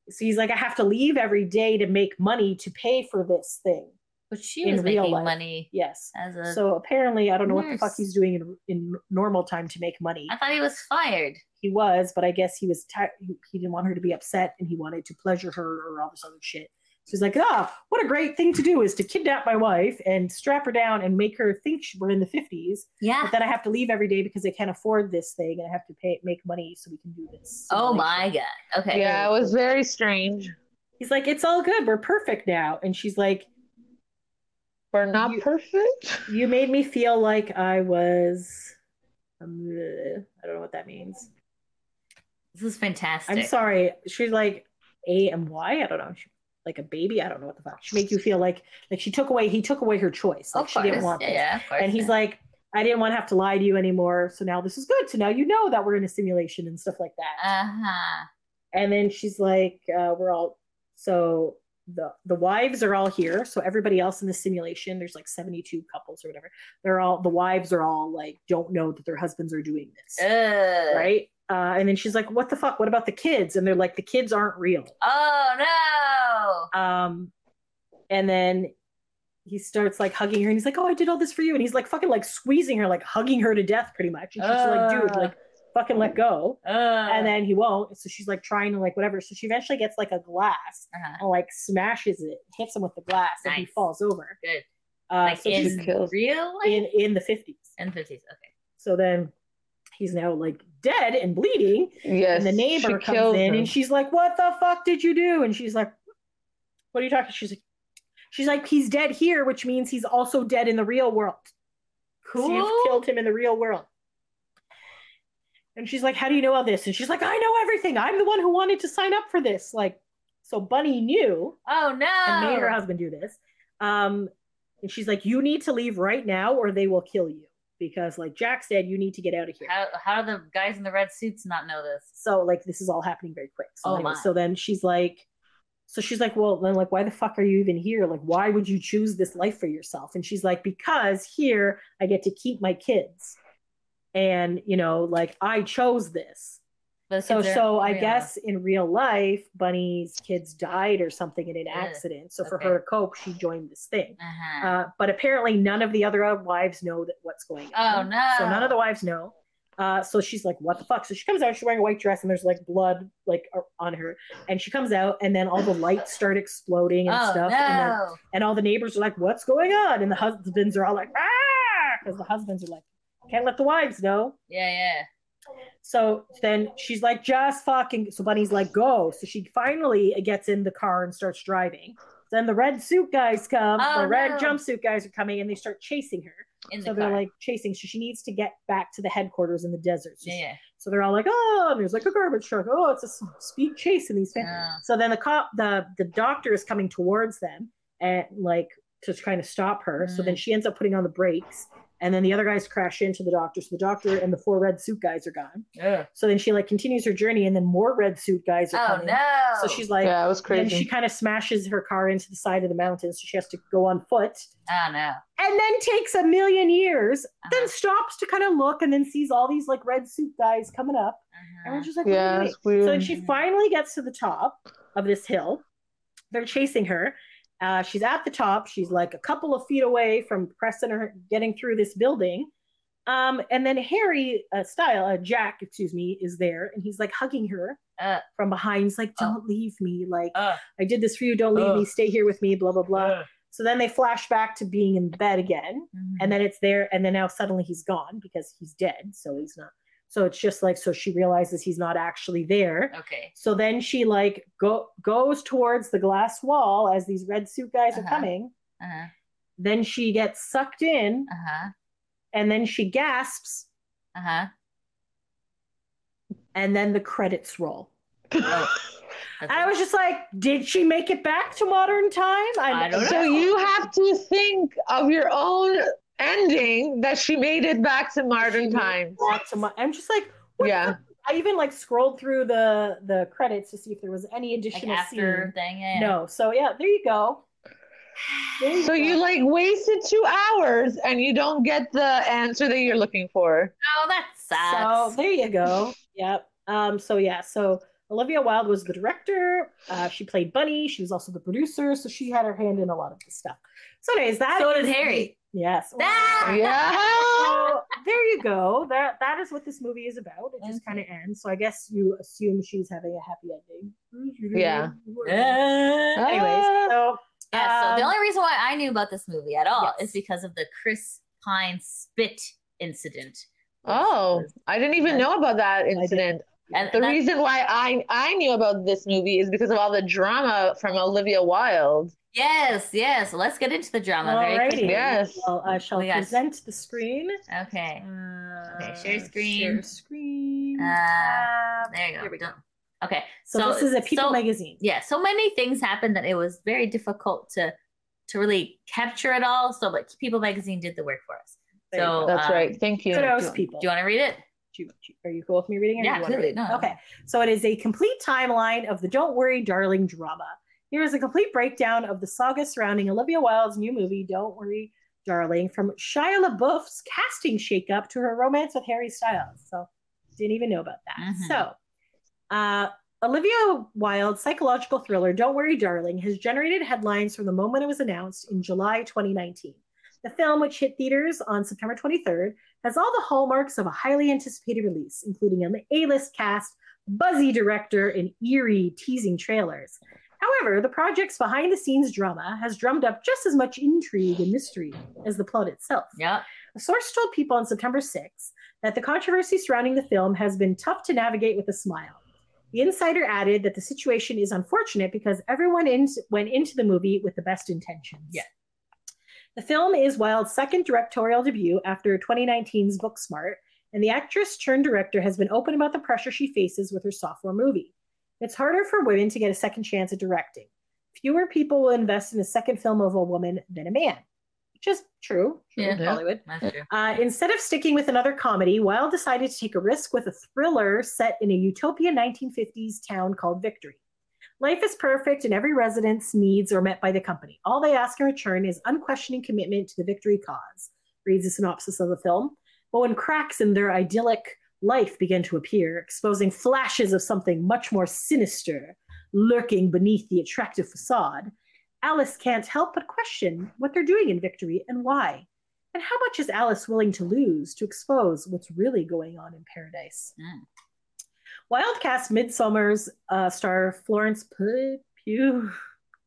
so he's like, I have to leave every day to make money to pay for this thing. But she was making life. money. Yes. As a so apparently, I don't know nurse. what the fuck he's doing in, in normal time to make money. I thought he was fired. He was, but I guess he was tired. He didn't want her to be upset, and he wanted to pleasure her or all this other shit. She's like, ah, oh, what a great thing to do is to kidnap my wife and strap her down and make her think we're in the fifties. Yeah. But then I have to leave every day because I can't afford this thing, and I have to pay make money so we can do this. Oh my God. Okay. Yeah, it was very strange. He's like, it's all good. We're perfect now. And she's like, we're not you, perfect. You made me feel like I was, um, I don't know what that means. This is fantastic. I'm sorry. She's like, A M Y? I don't know. She, like a baby, I don't know what the fuck. She make you feel like like she took away, he took away her choice. Like, she didn't want this. Yeah, of course. And he's like, I didn't want to have to lie to you anymore. So now this is good. So now you know that we're in a simulation and stuff like that. Uh-huh. And then she's like, uh, we're all, so the the wives are all here. So everybody else in the simulation, there's like seventy-two couples or whatever. They're all, the wives are all like, don't know that their husbands are doing this. Uh. Right? Uh, and then she's like, what the fuck? What about the kids? And they're like, the kids aren't real. Oh, no. Um, and then he starts like hugging her, and he's like, oh, I did all this for you. And he's like fucking like squeezing her, like hugging her to death pretty much. And she's uh, like, dude, like fucking let go. Uh, and then he won't. So she's like trying to like whatever. So she eventually gets like a glass uh-huh. and like smashes it, hits him with the glass, nice. and he falls over. Good. Uh, like so in real life? In, in the fifties. In the fifties, okay. So then he's now like dead and bleeding. Yes. And the neighbor comes in him. and she's like, what the fuck did you do? And she's like, what are you talking? She's like, she's like, he's dead here, which means he's also dead in the real world. Cool. So you've killed him in the real world. And she's like, how do you know all this? And she's like, I know everything. I'm the one who wanted to sign up for this. Like, so Bunny knew. Oh no. And made her husband do this. Um, and she's like, you need to leave right now or they will kill you. Because like Jack said, you need to get out of here. How, how do the guys in the red suits not know this? So like, this is all happening very quick. So, oh, anyway, my. so then she's like, So she's like, well, then like, why the fuck are you even here? Like, why would you choose this life for yourself? And she's like, because here I get to keep my kids. And, you know, like I chose this. So, so I guess in real life, Bunny's kids died or something in an accident. So for her to cope, she joined this thing. Uh-huh. Uh, but apparently none of the other wives know that what's going on. Oh, no. So none of the wives know. Uh, so she's like, what the fuck? So she comes out, she's wearing a white dress, and there's like blood like on her, and she comes out, and then all the lights start exploding and oh, stuff no. and, like, and all the neighbors are like, what's going on? And the husbands are all like, ah, because the husbands are like, can't let the wives know. Yeah, yeah. So then she's like, just fucking, so Bunny's like, go. So she finally gets in the car and starts driving. Then the red suit guys come, oh, the red no. jumpsuit guys are coming, and they start chasing her. In so the they're car. like chasing. So she needs to get back to the headquarters in the desert. So, yeah, she, yeah. so they're all like, oh, and there's like a garbage truck. Oh, it's a speed chase in these. Yeah. So then the cop, the the doctor is coming towards them and like to kind of stop her. Mm. So then she ends up putting on the brakes, and then the other guys crash into the doctor. So the doctor and the four red suit guys are gone. Yeah. So then she like continues her journey, and then more red suit guys are oh, coming. Oh no! So she's like, yeah, it was crazy. And she kind of smashes her car into the side of the mountain, so she has to go on foot. Oh no! And then takes a million years, uh-huh. then stops to kind of look, and then sees all these like red suit guys coming up, uh-huh. and we're just like, yeah, what are you doing? So then she finally gets to the top of this hill. They're chasing her. Uh, she's at the top. She's like a couple of feet away from pressing her, getting through this building. Um, and then Harry uh, Style, uh, Jack, excuse me, is there, and he's like hugging her uh, from behind. He's like, "Don't uh, leave me. Like uh, I did this for you. Don't leave uh, me. Stay here with me." Blah blah blah. Uh, So then they flash back to being in bed again, mm-hmm. and then it's there, and then now suddenly he's gone because he's dead, so he's not. So it's just like, so she realizes he's not actually there. Okay. So then she like go goes towards the glass wall as these red suit guys uh-huh. are coming. Uh-huh. Then she gets sucked in, uh-huh. and then she gasps, uh-huh. and then the credits roll. Oh. Okay. I was just like, did she make it back to modern time? I, I don't know. So you have to think of your own ending that she made it back to modern times. Mo- I'm just like, what yeah. I even like scrolled through the, the credits to see if there was any additional like after scene. Thing, yeah. No. So yeah, there you go. There you so go. You like wasted two hours and you don't get the answer that you're looking for. Oh, that sucks. So there you go. Yep. Um. So yeah. So. Olivia Wilde was the director. Uh, she played Bunny. She was also the producer, so she had her hand in a lot of this stuff. So, anyways, that so did Harry. The, yes. Ah! Yeah. So there you go. That that is what this movie is about. It just kind of ends. So I guess you assume she's having a happy ending. Yeah. yeah. Anyways, so yeah. Um, so the only reason why I knew about this movie at all yes. is because of the Chris Pine spit incident. Oh, was, I didn't even uh, know about that incident. And the reason why I I knew about this movie is because of all the drama from Olivia Wilde. Yes, yes. Let's get into the drama. Alrighty. Very quickly. Yes. Well, I shall we present got... the screen. Okay. Uh, okay. Share screen. Share screen. Uh, there you go. Here we go. Okay. So, so this is a People so, magazine. Yeah. So many things happened that it was very difficult to to really capture it all. So, but People magazine did the work for us. So that's um, right. Thank you. So those people. Do you want to read it? Are you cool with me reading it? Yeah, absolutely. No. Okay. So it is a complete timeline of the Don't Worry Darling drama. Here is a complete breakdown of the saga surrounding Olivia Wilde's new movie, Don't Worry Darling, from Shia LaBeouf's casting shakeup to her romance with Harry Styles. So didn't even know about that. Mm-hmm. So uh, Olivia Wilde's psychological thriller, Don't Worry Darling, has generated headlines from the moment it was announced in July twenty nineteen. The film, which hit theaters on September twenty-third, has all the hallmarks of a highly anticipated release, including an A-list cast, buzzy director, and eerie, teasing trailers. However, the project's behind-the-scenes drama has drummed up just as much intrigue and mystery as the plot itself. Yeah. A source told People on September sixth that the controversy surrounding the film has been tough to navigate with a smile. The insider added that the situation is unfortunate because everyone in- went into the movie with the best intentions. Yeah. The film is Wilde's second directorial debut after twenty nineteen's Booksmart, and the actress turned director has been open about the pressure she faces with her sophomore movie. It's harder for women to get a second chance at directing. Fewer people will invest in a second film of a woman than a man, which is true. true yeah, in Hollywood. That's true. Uh, instead of sticking with another comedy, Wilde decided to take a risk with a thriller set in a utopian nineteen fifties town called Victory. Life is perfect and every resident's needs are met by the company. All they ask in return is unquestioning commitment to the victory cause, reads the synopsis of the film. But when cracks in their idyllic life begin to appear, exposing flashes of something much more sinister lurking beneath the attractive facade, Alice can't help but question what they're doing in Victory and why. And how much is Alice willing to lose to expose what's really going on in paradise? Mm. Wilde cast Midsommar's uh, star Florence Pugh. Pugh.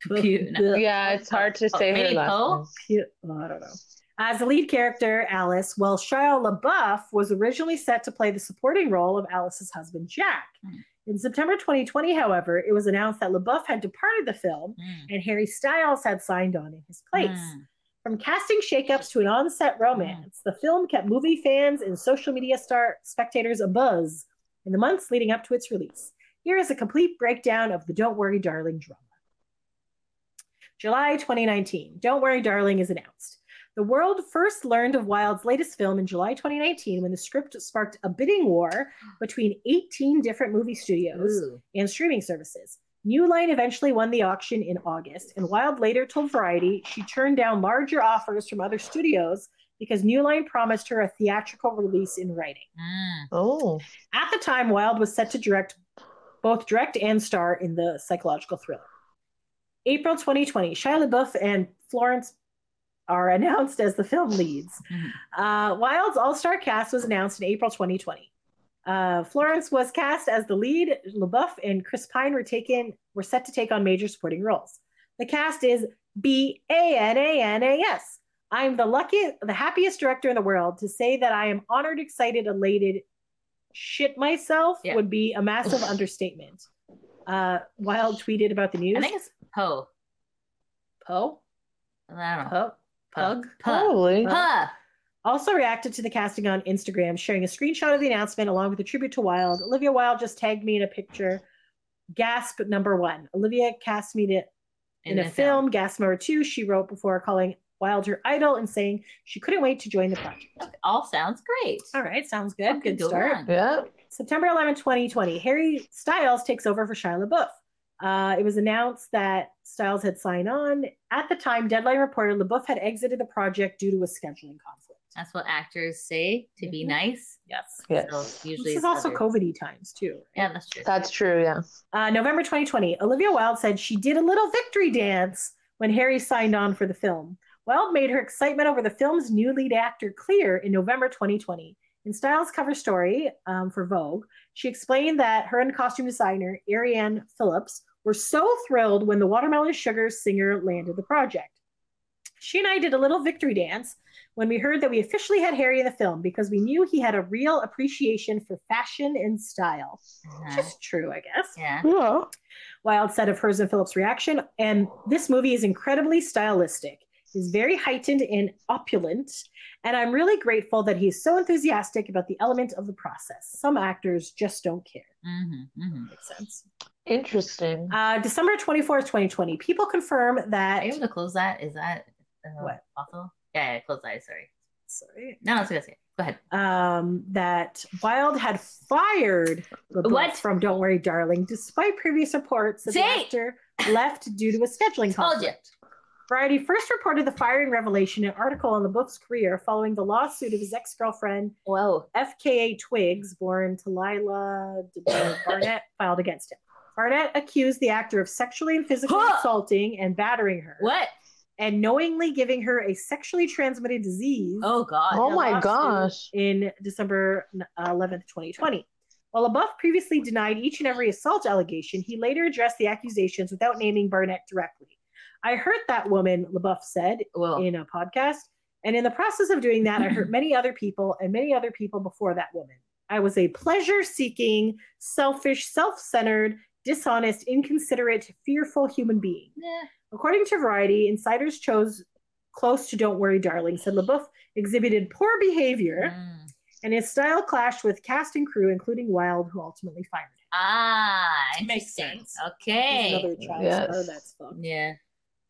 Pugh no. Yeah, it's hard to say oh, her last name. Oh, I don't know. As the lead character, Alice, while Shia LaBeouf was originally set to play the supporting role of Alice's husband, Jack. Mm. In September twenty twenty, however, it was announced that LaBeouf had departed the film mm. and Harry Styles had signed on in his place. Mm. From casting shakeups to an on-set romance, mm. the film kept movie fans and social media star spectators abuzz in the months leading up to its release. Here is a complete breakdown of the Don't Worry Darling drama. July twenty nineteen, Don't Worry Darling is announced. The world first learned of Wilde's latest film in July twenty nineteen when the script sparked a bidding war between eighteen different movie studios Ooh. And streaming services. New Line eventually won the auction in August, and Wilde later told Variety she turned down larger offers from other studios because New Line promised her a theatrical release in writing. Mm. Oh. At the time, Wilde was set to direct, both direct and star in the psychological thriller. April twenty twenty, Shia LaBeouf and Florence are announced as the film leads. Mm. Uh, Wilde's all-star cast was announced in April twenty twenty. Uh, Florence was cast as the lead. LaBeouf and Chris Pine were taken were set to take on major supporting roles. The cast is B A N A N A S. I'm the luckiest, the happiest director in the world. To say that I am honored, excited, elated, shit myself yeah. would be a massive understatement. Uh, Wilde tweeted about the news. I think it's Poe. Poe? I don't know. Pug? Probably. Puh. Also reacted to the casting on Instagram, sharing a screenshot of the announcement along with a tribute to Wilde. Olivia Wilde just tagged me in a picture. Gasp number one. Olivia cast me to, in, in a film. film. Gasp number two. She wrote before calling Wilde her idol and saying she couldn't wait to join the project. Okay, all sounds great. All right, sounds good. Good go start. Yep. September eleventh, twenty twenty. Harry Styles takes over for Shia LaBeouf. Uh, it was announced that Styles had signed on. At the time, Deadline reported LaBeouf had exited the project due to a scheduling conflict. That's what actors say, to mm-hmm. be nice. Yes. yes. So usually this is also others. COVID-y times, too. Right? Yeah, that's true. That's true, yeah. Uh, November twenty twenty, Olivia Wilde said she did a little victory dance when Harry signed on for the film. Wilde made her excitement over the film's new lead actor clear in November twenty twenty. In Styles' cover story um, for Vogue, she explained that her and costume designer Ariane Phillips were so thrilled when the Watermelon Sugar singer landed the project. She and I did a little victory dance when we heard that we officially had Harry in the film because we knew he had a real appreciation for fashion and style. Uh-huh. Which is true, I guess. Yeah. yeah. Wilde said of hers and Phillips' reaction, and this movie is incredibly stylistic. He's very heightened and opulent, and I'm really grateful that he's so enthusiastic about the element of the process. Some actors just don't care. Mm-hmm, mm-hmm. Makes sense. Interesting. Uh, December twenty-fourth, twenty twenty. People confirm that... Are you able to close that? Is that uh, what? Awful? Yeah, yeah, close that. Sorry. Sorry. No, it's okay. Go ahead. Um, that Wilde had fired LaBeouf what? from Don't Worry Darling, despite previous reports that See? the actor left due to a scheduling conflict. Told you. Variety first reported the firing revelation in an article on LaBeouf's career following the lawsuit of his ex-girlfriend, Whoa. F K A Twigs, born to Lila Barnett, filed against him. Barnett accused the actor of sexually and physically huh. assaulting and battering her. What? And knowingly giving her a sexually transmitted disease. Oh, God. Oh, my gosh. In December eleventh, twenty twenty. While LaBeouf previously denied each and every assault allegation, he later addressed the accusations without naming Barnett directly. I hurt that woman, LaBeouf said Whoa. in a podcast. And in the process of doing that, I hurt many other people and many other people before that woman. I was a pleasure-seeking, selfish, self-centered, dishonest, inconsiderate, fearful human being. Nah. According to Variety, insiders chose close to Don't Worry Darling, said LaBeouf exhibited poor behavior mm. and his style clashed with cast and crew, including Wilde, who ultimately fired him. Ah, interesting. Makes sense. Okay. Another child yes. star, that's fun. Yeah.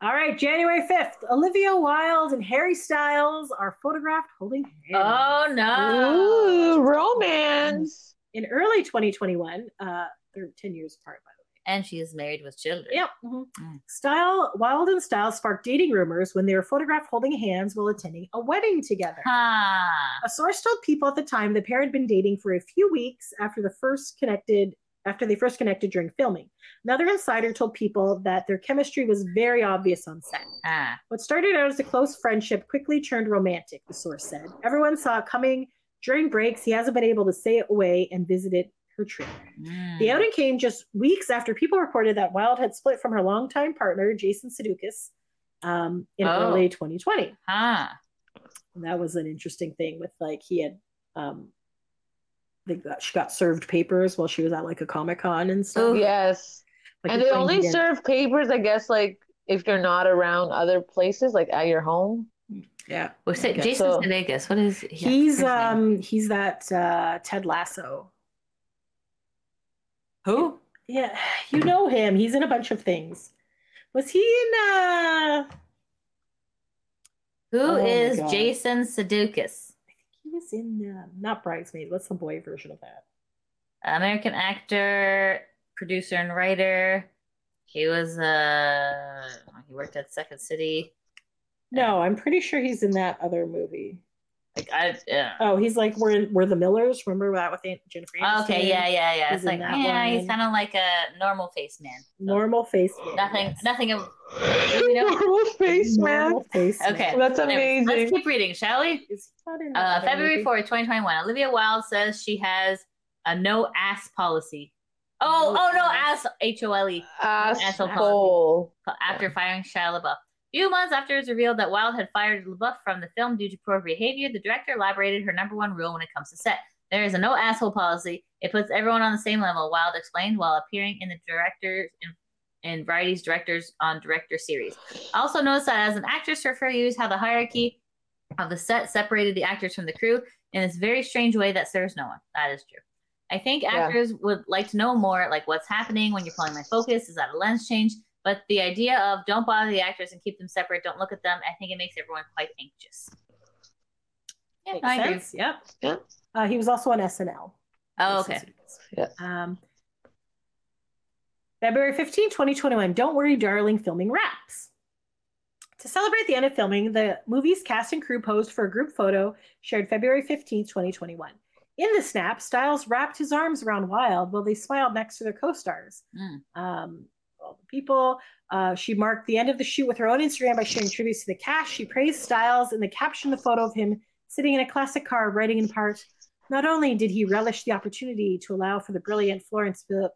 All right, January fifth, Olivia Wilde and Harry Styles are photographed holding hands. Oh, no. Ooh, romance. In early twenty twenty-one, uh, they're ten years apart, by the way. And she is married with children. Yep. Mm-hmm. Mm. Style, Wilde and Styles sparked dating rumors when they were photographed holding hands while attending a wedding together. Ah. A source told People at the time the pair had been dating for a few weeks after the first connected... after they first connected during filming. Another insider told People that their chemistry was very obvious on set. Ah. What started out as a close friendship quickly turned romantic, the source said. Everyone saw it coming. During breaks, he hasn't been able to stay away and visited her trailer. Mm. The outing came just weeks after People reported that Wilde had split from her longtime partner, Jason Sudeikis, um, in oh. early twenty twenty. Ah. And that was an interesting thing with, like, he had... Um, They got, she got served papers while she was at like a Comic-Con and stuff. Oh, yes. Like, and they only serve papers, I guess, like if you're not around other places, like at your home. Yeah. What's it? Jason Sudeikis. What is yeah, he's um name. he's that uh, Ted Lasso. Who? Yeah, you know him. He's in a bunch of things. Was he in uh Who oh, is Jason Sudeikis? He was in, uh, not Bridesmaid, what's the boy version of that? American actor, producer, and writer. He was, uh, he worked at Second City. No, I'm pretty sure he's in that other movie. Like I, yeah. Oh, he's like, we're, we're the Millers. Remember that with Jennifer Aniston? Okay, yeah, yeah, yeah. He's it's like, yeah, one. He's kind of like a normal face man. So. Normal face man. Nothing, yes. nothing. Of, you know? Normal face man. Normal face man. Okay. That's amazing. Anyway, let's keep reading, shall we? Uh, February fourth, twenty twenty-one. Olivia Wilde says she has a no ass policy. Oh, no oh, no ass, H O L E. Asshole. Policy. After firing Shia LaBeouf. A few months after it was revealed that Wilde had fired LaBeouf from the film due to poor behavior, the director elaborated her number one rule when it comes to set. There is a no asshole policy. It puts everyone on the same level, Wilde explained while appearing in the director's in, in Variety's Directors on Director series. I also noticed that as an actress, her fair use how the hierarchy of the set separated the actors from the crew in this very strange way that serves no one. That is true. I think actors yeah. would like to know more, like what's happening when you're pulling my focus. Is that a lens change? But the idea of don't bother the actors and keep them separate, don't look at them, I think it makes everyone quite anxious. Yeah, makes I sense. Agree. Yep. Yep. Uh, he was also on S N L. Oh, okay. Yeah. Um, February fifteenth, twenty twenty-one, Don't Worry Darling filming wraps. To celebrate the end of filming, the movie's cast and crew posed for a group photo shared February fifteenth, twenty twenty-one. In the snap, Styles wrapped his arms around Wilde while they smiled next to their co-stars. Mm. Um, all the people. Uh, she marked the end of the shoot with her own Instagram by sharing tributes to the cast. She praised Styles and the caption of the photo of him sitting in a classic car, writing in part, "Not only did he relish the opportunity to allow for the brilliant Florence Pugh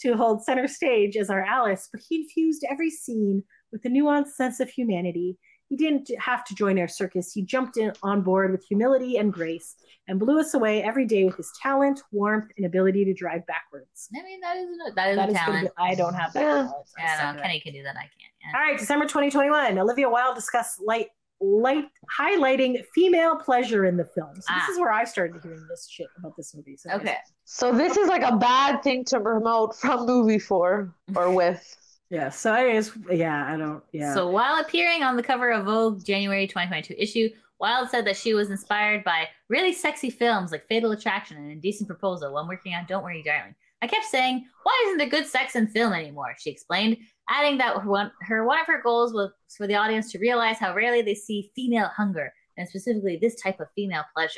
to hold center stage as our Alice, but he infused every scene with a nuanced sense of humanity. He didn't have to join our circus. He jumped in on board with humility and grace and blew us away every day with his talent, warmth, and ability to drive backwards." I mean, that is a, that is that a is talent. Be, I don't have that yeah. talent. Yeah, no, Kenny can do that. I can't. Yeah. All right, December twenty twenty-one. Olivia Wilde discussed light, light, highlighting female pleasure in the film. So ah. this is where I started hearing this shit about this movie. So okay. So this is like a bad thing to promote from movie for or with. Yeah, so it is, yeah, I don't, yeah. So while appearing on the cover of Vogue January twenty twenty-two issue, Wilde said that she was inspired by really sexy films like Fatal Attraction and Indecent Proposal when working on Don't Worry Darling. "I kept saying, why isn't there good sex in film anymore?" she explained, adding that her one, her, one of her goals was for the audience to realize how rarely they see female hunger, and specifically this type of female pleasure.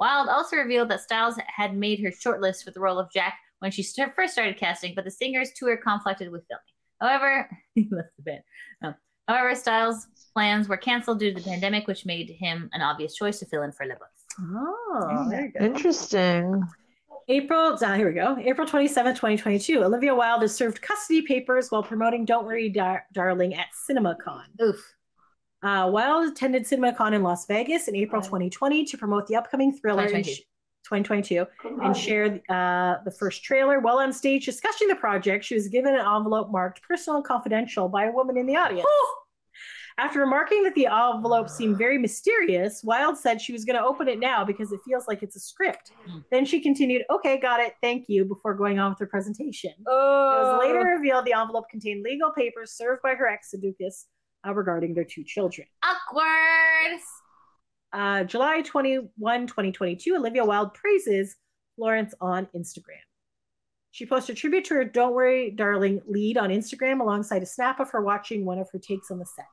Wilde also revealed that Styles had made her shortlist for the role of Jack when she st- first started casting, but the singer's tour conflicted with filming. However, he left the band. Oh. However, Styles' plans were canceled due to the pandemic, which made him an obvious choice to fill in for LaBeouf. Oh, there you go. Interesting. April, uh, here we go. April twenty-seventh, twenty twenty-two. Olivia Wilde has served custody papers while promoting Don't Worry, Dar- Darling at CinemaCon. Oof. Uh, Wilde attended CinemaCon in Las Vegas in April twenty twenty to promote the upcoming thriller. twenty twenty-two and shared uh, the first trailer. While on stage discussing the project, she was given an envelope marked personal and confidential by a woman in the audience. Oh! After remarking that the envelope seemed very mysterious, Wilde said she was going to open it now because it feels like it's a script. Mm. Then she continued, "Okay, got it, thank you," before going on with her presentation. Oh. It was later revealed the envelope contained legal papers served by her ex Sudeikis uh, regarding their two children. Awkward! Uh, July twenty-first, twenty twenty-two, Olivia Wilde praises Florence on Instagram. She posted a tribute to her Don't Worry Darling lead on Instagram alongside a snap of her watching one of her takes on the set.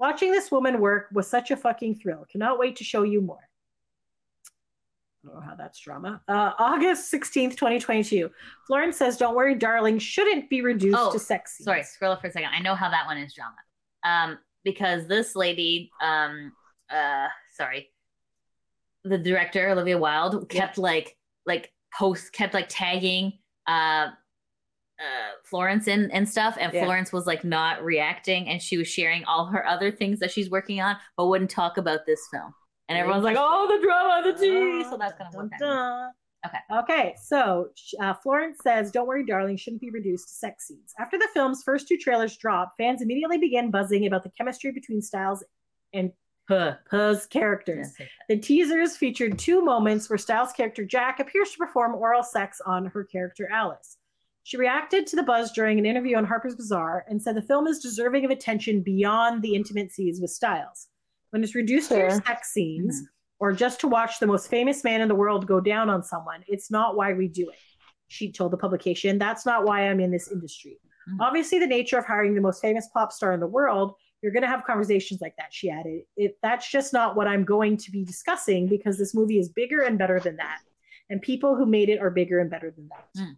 "Watching this woman work was such a fucking thrill. Cannot wait to show you more." I don't know how that's drama. Uh, August sixteenth, twenty twenty-two, Florence says Don't Worry Darling shouldn't be reduced oh, to sex scenes. Sorry, scroll up for a second. I know how that one is drama. Um, because this lady... Um, uh, Sorry, the director Olivia Wilde kept yeah. like like post kept like tagging uh, uh, Florence in and stuff, and yeah. Florence was like not reacting, and she was sharing all her other things that she's working on, but wouldn't talk about this film. And everyone's like, "Oh, the drama, the tea." So that's kind of what that is. Okay. Okay. So uh, Florence says, "Don't Worry, Darling," shouldn't be reduced to sex scenes. After the film's first two trailers dropped, fans immediately began buzzing about the chemistry between Styles and Puh. Puh's characters. The teasers featured two moments where Styles' character Jack appears to perform oral sex on her character Alice. She reacted to the buzz during an interview on Harper's Bazaar and said the film is deserving of attention beyond the intimate scenes with Styles. When it's reduced sure. to sex scenes mm-hmm. or just to watch the most famous man in the world go down on someone, it's not why we do it. She told the publication, "That's not why I'm in this industry." Mm-hmm. "Obviously, the nature of hiring the most famous pop star in the world, you're going to have conversations like that," she added. "It, that's just not what I'm going to be discussing because this movie is bigger and better than that. And people who made it are bigger and better than that." Mm.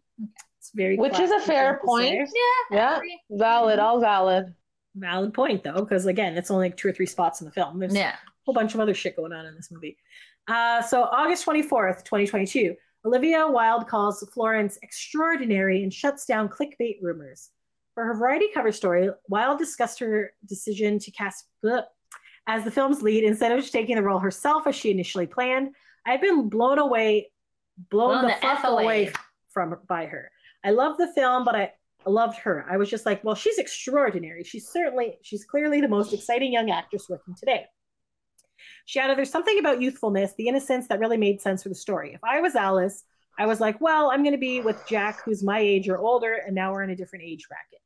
It's very Which is a fair point. Yeah. yeah. Valid. All valid. Valid point, though, because, again, it's only like two or three spots in the film. There's yeah. a whole bunch of other shit going on in this movie. Uh, so August twenty-fourth, twenty twenty-two, Olivia Wilde calls Florence extraordinary and shuts down clickbait rumors. For her Variety cover story, Wilde discussed her decision to cast bleh, as the film's lead instead of taking the role herself as she initially planned. I've been blown away, blown, blown the, the fuck away. away from by her. I love the film, but I loved her. I was just like, well, she's extraordinary. She's certainly, she's clearly the most exciting young actress working today. She added, there's something about youthfulness, the innocence that really made sense for the story. If I was Alice, I was like, well, I'm going to be with Jack, who's my age or older, and now we're in a different age bracket.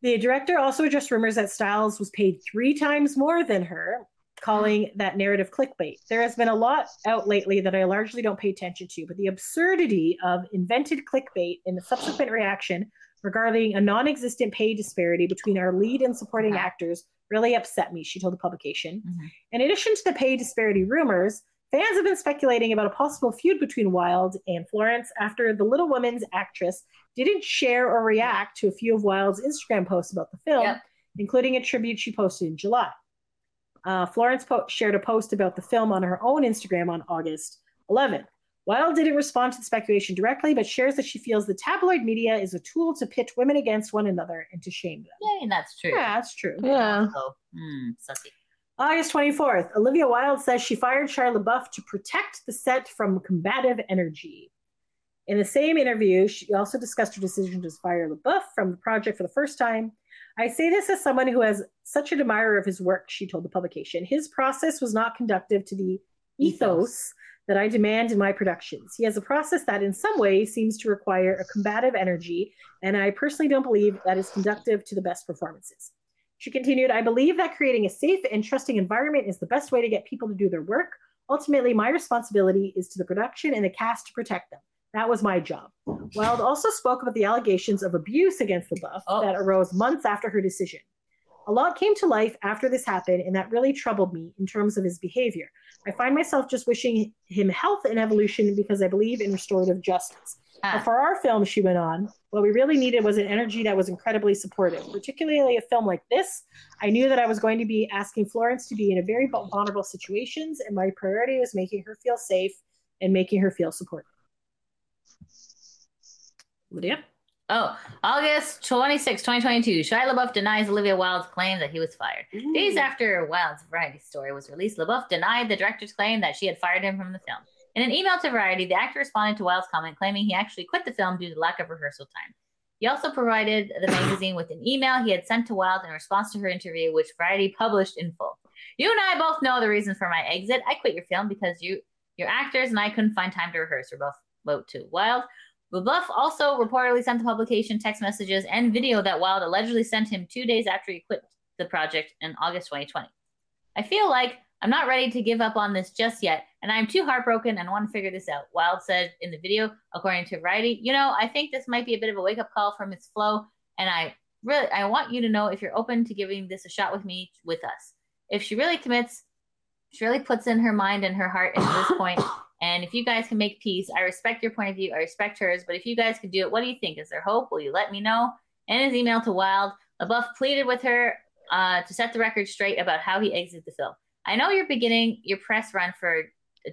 The director also addressed rumors that Styles was paid three times more than her, calling that narrative clickbait. There has been a lot out lately that I largely don't pay attention to, but the absurdity of invented clickbait and the subsequent reaction regarding a non-existent pay disparity between our lead and supporting actors really upset me, she told the publication. Mm-hmm. In addition to the pay disparity rumors, fans have been speculating about a possible feud between Wilde and Florence after the Little Women's actress didn't share or react to a few of Wilde's Instagram posts about the film, yep. including a tribute she posted in July. Uh, Florence po- shared a post about the film on her own Instagram on August eleventh. Wilde didn't respond to the speculation directly, but shares that she feels the tabloid media is a tool to pit women against one another and to shame them. Yeah, I mean, that's true. Yeah, that's true. Yeah. So, mm, sucky. August twenty-fourth, Olivia Wilde says she fired Shia LaBeouf to protect the set from combative energy. In the same interview, she also discussed her decision to fire LaBeouf from the project for the first time. I say this as someone who has such an admirer of his work, she told the publication. His process was not conductive to the ethos, ethos that I demand in my productions. He has a process that in some way seems to require a combative energy, and I personally don't believe that is conductive to the best performances. She continued, I believe that creating a safe and trusting environment is the best way to get people to do their work. Ultimately, my responsibility is to the production and the cast to protect them. That was my job. Wilde also spoke about the allegations of abuse against LaBeouf oh. that arose months after her decision. A lot came to life after this happened, and that really troubled me in terms of his behavior. I find myself just wishing him health and evolution because I believe in restorative justice. Ah. For our film, she went on, what we really needed was an energy that was incredibly supportive, particularly a film like this. I knew that I was going to be asking Florence to be in a very vulnerable situations, and my priority was making her feel safe and making her feel supported. Lydia? Oh, August twenty-sixth, twenty twenty-two, Shia LaBeouf denies Olivia Wilde's claim that he was fired. Ooh. Days after Wilde's Variety story was released, LaBeouf denied the director's claim that she had fired him from the film. In an email to Variety, the actor responded to Wilde's comment, claiming he actually quit the film due to lack of rehearsal time. He also provided the magazine with an email he had sent to Wilde in response to her interview, which Variety published in full. You and I both know the reason for my exit. I quit your film because you, your actors and I couldn't find time to rehearse. We're both wrote to Wilde. LaBeouf also reportedly sent the publication text messages and video that Wilde allegedly sent him two days after he quit the project in August twenty twenty. I feel like I'm not ready to give up on this just yet, and I'm too heartbroken and want to figure this out, Wilde said in the video, according to Variety. You know, I think this might be a bit of a wake-up call from its flow, and I really, I want you to know if you're open to giving this a shot with me, with us. If she really commits, she really puts in her mind and her heart into this point, and if you guys can make peace, I respect your point of view, I respect hers, but if you guys can do it, what do you think? Is there hope? Will you let me know? In his email to Wilde, LaBeouf pleaded with her uh, to set the record straight about how he exited the film. I know you're beginning your press run for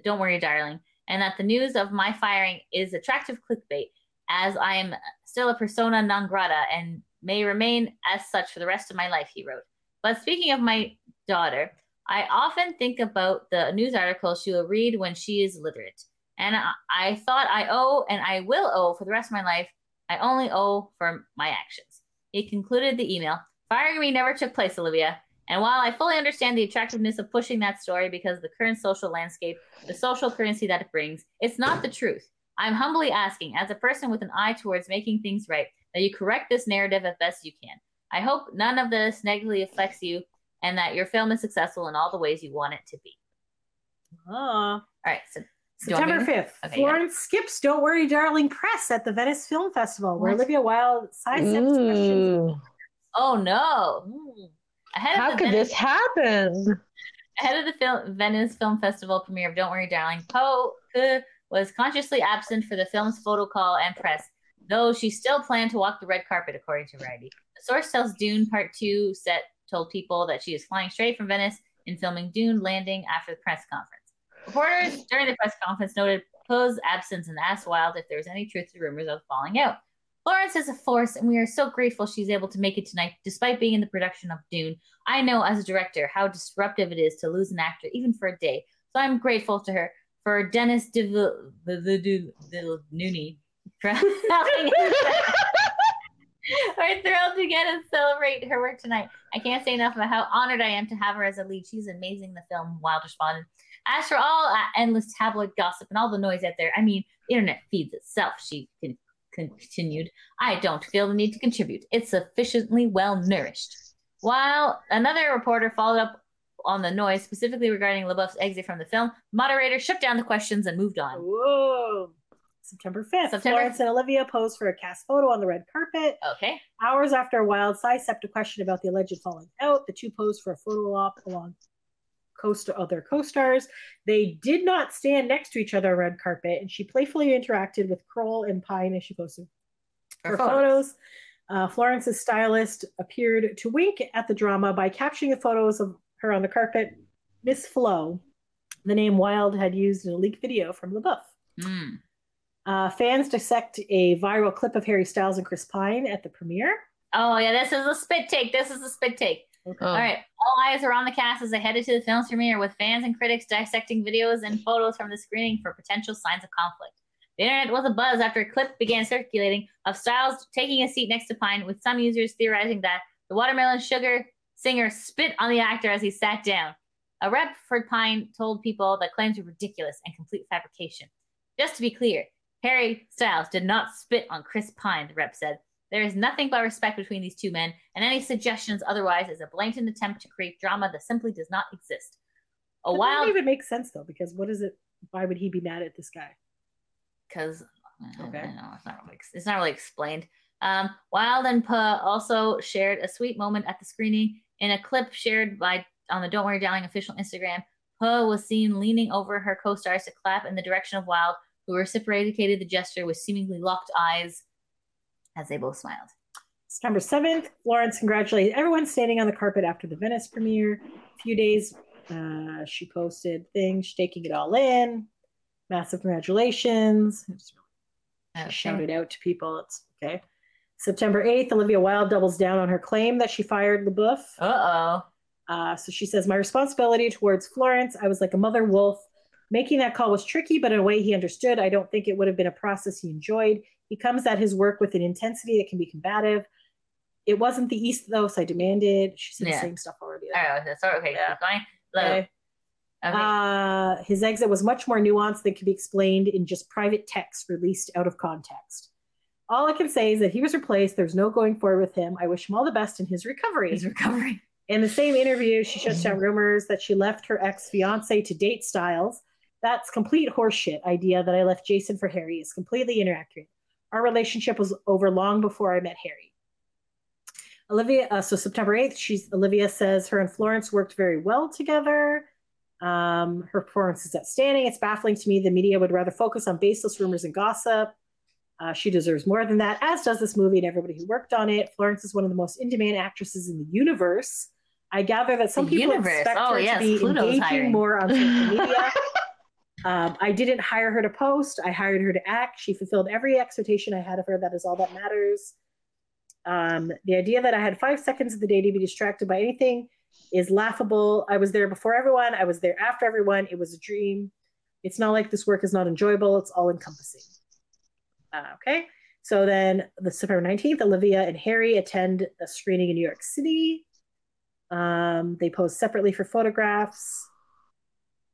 Don't Worry Darling, and that the news of my firing is attractive clickbait, as I am still a persona non grata and may remain as such for the rest of my life, he wrote. But speaking of my daughter, I often think about the news articles she will read when she is literate. And I, I thought I owe, and I will owe for the rest of my life, I only owe for my actions. He concluded the email. Firing me never took place, Olivia. And while I fully understand the attractiveness of pushing that story because the current social landscape, the social currency that it brings, it's not the truth. I'm humbly asking, as a person with an eye towards making things right, that you correct this narrative as best you can. I hope none of this negatively affects you and that your film is successful in all the ways you want it to be. Oh. All right. So September fifth, okay, Florence skips Don't Worry Darling press at the Venice Film Festival, where what? Olivia Wilde sidesteps questions. Oh, no. Ooh. Ahead How of the could Venice, this happen? Ahead of the film, Venice Film Festival premiere of Don't Worry Darling, Poe uh, was consciously absent for the film's photo call and press, though she still planned to walk the red carpet, according to Variety. A source tells Dune Part two set told People that she is flying straight from Venice and filming Dune Landing after the press conference. Reporters during the press conference noted Poe's absence and asked Wilde if there was any truth to rumors of falling out. Florence is a force, and we are so grateful she's able to make it tonight, despite being in the production of Dune. I know as a director how disruptive it is to lose an actor, even for a day. So I'm grateful to her for Dennis Villeneuve. We're thrilled to get and celebrate her work tonight. I can't say enough about how honored I am to have her as a lead. She's amazing in the film, Wilde responded. As for all uh, endless tabloid gossip and all the noise out there, I mean, the internet feeds itself, she can continued. I don't feel the need to contribute. It's sufficiently well nourished. While another reporter followed up on the noise, specifically regarding LaBeouf's exit from the film, moderator shut down the questions and moved on. Whoa. September fifth, September... Florence and Olivia posed for a cast photo on the red carpet. Okay. Hours after Wilde sidestepped a question about the alleged falling out, the two posed for a photo op along coast of their co-stars. They did not stand next to each other on red carpet, and she playfully interacted with Kroll and Pine as she posted her photos. Uh, Florence's stylist appeared to wink at the drama by capturing the photos of her on the carpet. Miss Flo, the name Wilde had used in a leaked video from LaBeouf. Mm. Uh, fans dissect a viral clip of Harry Styles and Chris Pine at the premiere. Oh yeah, this is a spit take. This is a spit take. Okay. All right. All eyes are on the cast as they headed to the film's premiere, with fans and critics dissecting videos and photos from the screening for potential signs of conflict. The internet was abuzz after a clip began circulating of Styles taking a seat next to Pine, with some users theorizing that the Watermelon Sugar singer spit on the actor as he sat down. A rep for Pine told people that claims were ridiculous and complete fabrication. Just to be clear, Harry Styles did not spit on Chris Pine, the rep said. There is nothing but respect between these two men, and any suggestions otherwise is a blatant attempt to create drama that simply does not exist. A that Wilde... doesn't even make sense, though, because what is it? Why would he be mad at this guy? Because okay. I don't know, it's not really, it's not really explained. Um, Wilde and Pugh also shared a sweet moment at the screening. In a clip shared by on the Don't Worry Darling official Instagram, Pugh was seen leaning over her co-stars to clap in the direction of Wilde, who reciprocated the gesture with seemingly locked eyes as they both smiled. September seventh, Florence congratulated everyone standing on the carpet after the Venice premiere. A few days, uh, she posted things, taking it all in. Massive congratulations. Okay. Shouted out to people. It's okay. September eighth, Olivia Wilde doubles down on her claim that she fired LaBeouf. Uh-oh. Uh, so she says, my responsibility towards Florence, I was like a mother wolf. Making that call was tricky, but in a way he understood. I don't think it would have been a process he enjoyed. He comes at his work with an intensity that can be combative. It wasn't the East, though, so I demanded. She said yeah. the same stuff already. Though. Oh, that's all right. Okay, yeah. Keep going. Okay. Okay. Uh, his exit was much more nuanced than could be explained in just private texts released out of context. All I can say is that he was replaced. There's no going forward with him. I wish him all the best in his recovery. His recovery. In the same interview, she shuts down rumors that she left her ex-fiance to date Styles. That's complete horseshit idea that I left Jason for Harry is completely inaccurate. Our relationship was over long before I met Harry. Olivia, uh, so September eighth, she's, Olivia says her and Florence worked very well together. Um, her performance is outstanding. It's baffling to me the media would rather focus on baseless rumors and gossip. Uh, she deserves more than that, as does this movie and everybody who worked on it. Florence is one of the most in-demand actresses in the universe. I gather that some the people universe. expect oh, her yes. to be Pluto's engaging hiring. more on social media. Um, I didn't hire her to post. I hired her to act. She fulfilled every expectation I had of her. That is all that matters. Um, the idea that I had five seconds of the day to be distracted by anything is laughable. I was there before everyone. I was there after everyone. It was a dream. It's not like this work is not enjoyable. It's all encompassing. Uh, okay. So then the September nineteenth, Olivia and Harry attend a screening in New York City. Um, they pose separately for photographs.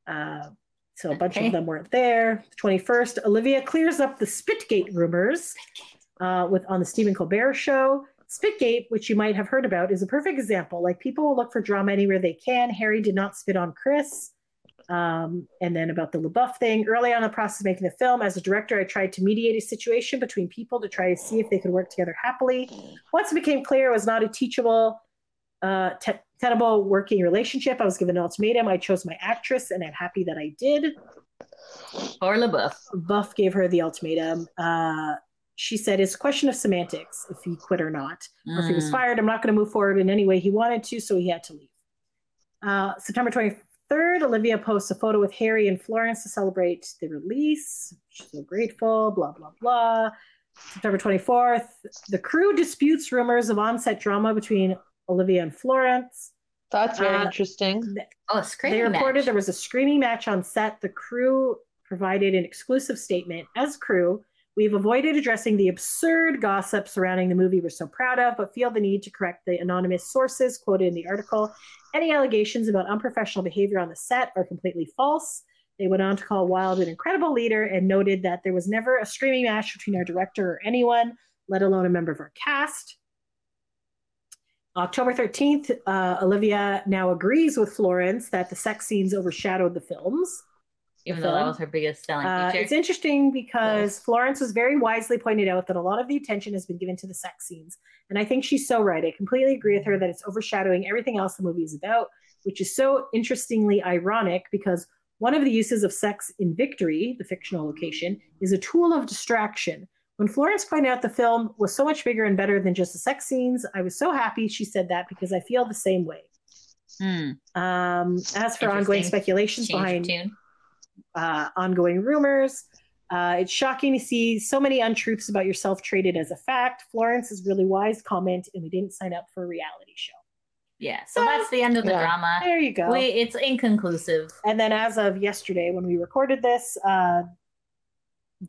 Uh, So a bunch okay. of them weren't there. The twenty-first, Olivia clears up the Spitgate rumors uh, with on the Stephen Colbert show. Spitgate, which you might have heard about, is a perfect example. Like, people will look for drama anywhere they can. Harry did not spit on Chris. Um, and then about the LaBeouf thing. Early on in the process of making the film, as a director, I tried to mediate a situation between people to try to see if they could work together happily. Once it became clear it was not a teachable... Uh, te- tenable working relationship. I was given an ultimatum. I chose my actress, and I'm happy that I did. Or LaBeouf. Buff gave her the ultimatum. Uh, she said, it's a question of semantics, if he quit or not. Mm. Or if he was fired, I'm not going to move forward in any way he wanted to, so he had to leave. Uh, September twenty-third, Olivia posts a photo with Harry and Florence to celebrate the release. She's so grateful, blah, blah, blah. September twenty-fourth, the crew disputes rumors of on-set drama between Olivia and Florence. That's very uh, interesting. Oh, a screaming match. They reported match. There was a screaming match on set. The crew provided an exclusive statement. As crew, we've avoided addressing the absurd gossip surrounding the movie we're so proud of, but feel the need to correct the anonymous sources quoted in the article. Any allegations about unprofessional behavior on the set are completely false. They went on to call Wilde an incredible leader and noted that there was never a screaming match between our director or anyone, let alone a member of our cast. October thirteenth, uh, Olivia now agrees with Florence that the sex scenes overshadowed the films. Even the though film. That was her biggest selling feature. Uh, it's interesting because so. Florence was very wisely pointed out that a lot of the attention has been given to the sex scenes. And I think she's so right. I completely agree with her that it's overshadowing everything else the movie is about, which is so interestingly ironic because one of the uses of sex in Victory, the fictional location, is a tool of distraction. When Florence pointed out the film was so much bigger and better than just the sex scenes, I was so happy she said that because I feel the same way. Mm. Um, as for ongoing speculations Change behind uh, ongoing rumors, uh, it's shocking to see so many untruths about yourself traded as a fact. Florence is really wise comment, and we didn't sign up for a reality show. Yeah, so, so that's the end of the yeah. drama. There you go. We, it's inconclusive. And then as of yesterday, when we recorded this, uh,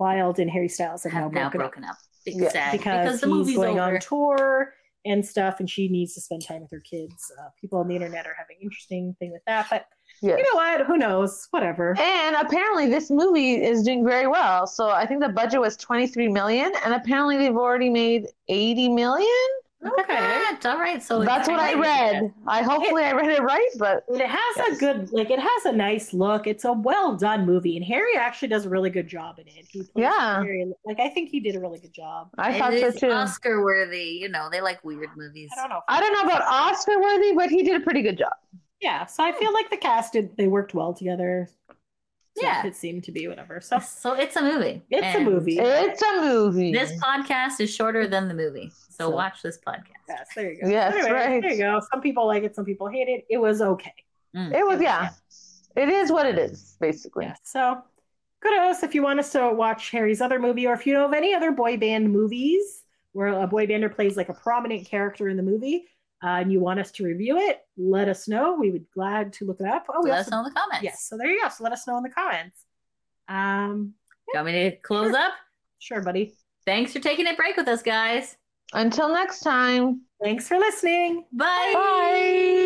Wilde and Harry Styles have, have now broken, now broken up. up. Exactly. Yeah. Because, because the he's movie's going over. on tour and stuff, and she needs to spend time with her kids. Uh, people on the internet are having an interesting thing with that, but yes. you know what? Who knows? Whatever. And apparently this movie is doing very well. So I think the budget was twenty-three million dollars, and apparently they've already made eighty million dollars. Okay, that's all right. So that's what I read. I hopefully I read it right, but it has a good, like, it has a nice look. It's a well done movie, and Harry actually does a really good job in it. He plays yeah, very, like I think he did a really good job. I thought so too. Oscar worthy, you know, they like weird movies. I don't know. I don't know about Oscar worthy, but he did a pretty good job. Yeah, so I feel like the cast did. They worked well together. Yeah, it seemed to be whatever. So, so it's a movie. It's and a movie. It's a movie. This podcast is shorter than the movie, so, so watch this podcast. Yes, there you go. Yes, anyway, right. There you go. Some people like it, some people hate it. It was okay. Mm, it was, yeah. yeah. It is what it is, basically. Yeah. So, kudos if you want us to watch Harry's other movie, or if you know of any other boy band movies where a boy bander plays like a prominent character in the movie. Uh, and you want us to review it, let us know. We would be glad to look it up. Oh, let us know in the comments. Yes, so there you go. So let us know in the comments. Um, yeah. You want me to close sure. up? Sure, buddy. Thanks for taking a break with us, guys. Until next time. Thanks for listening. Bye. Bye.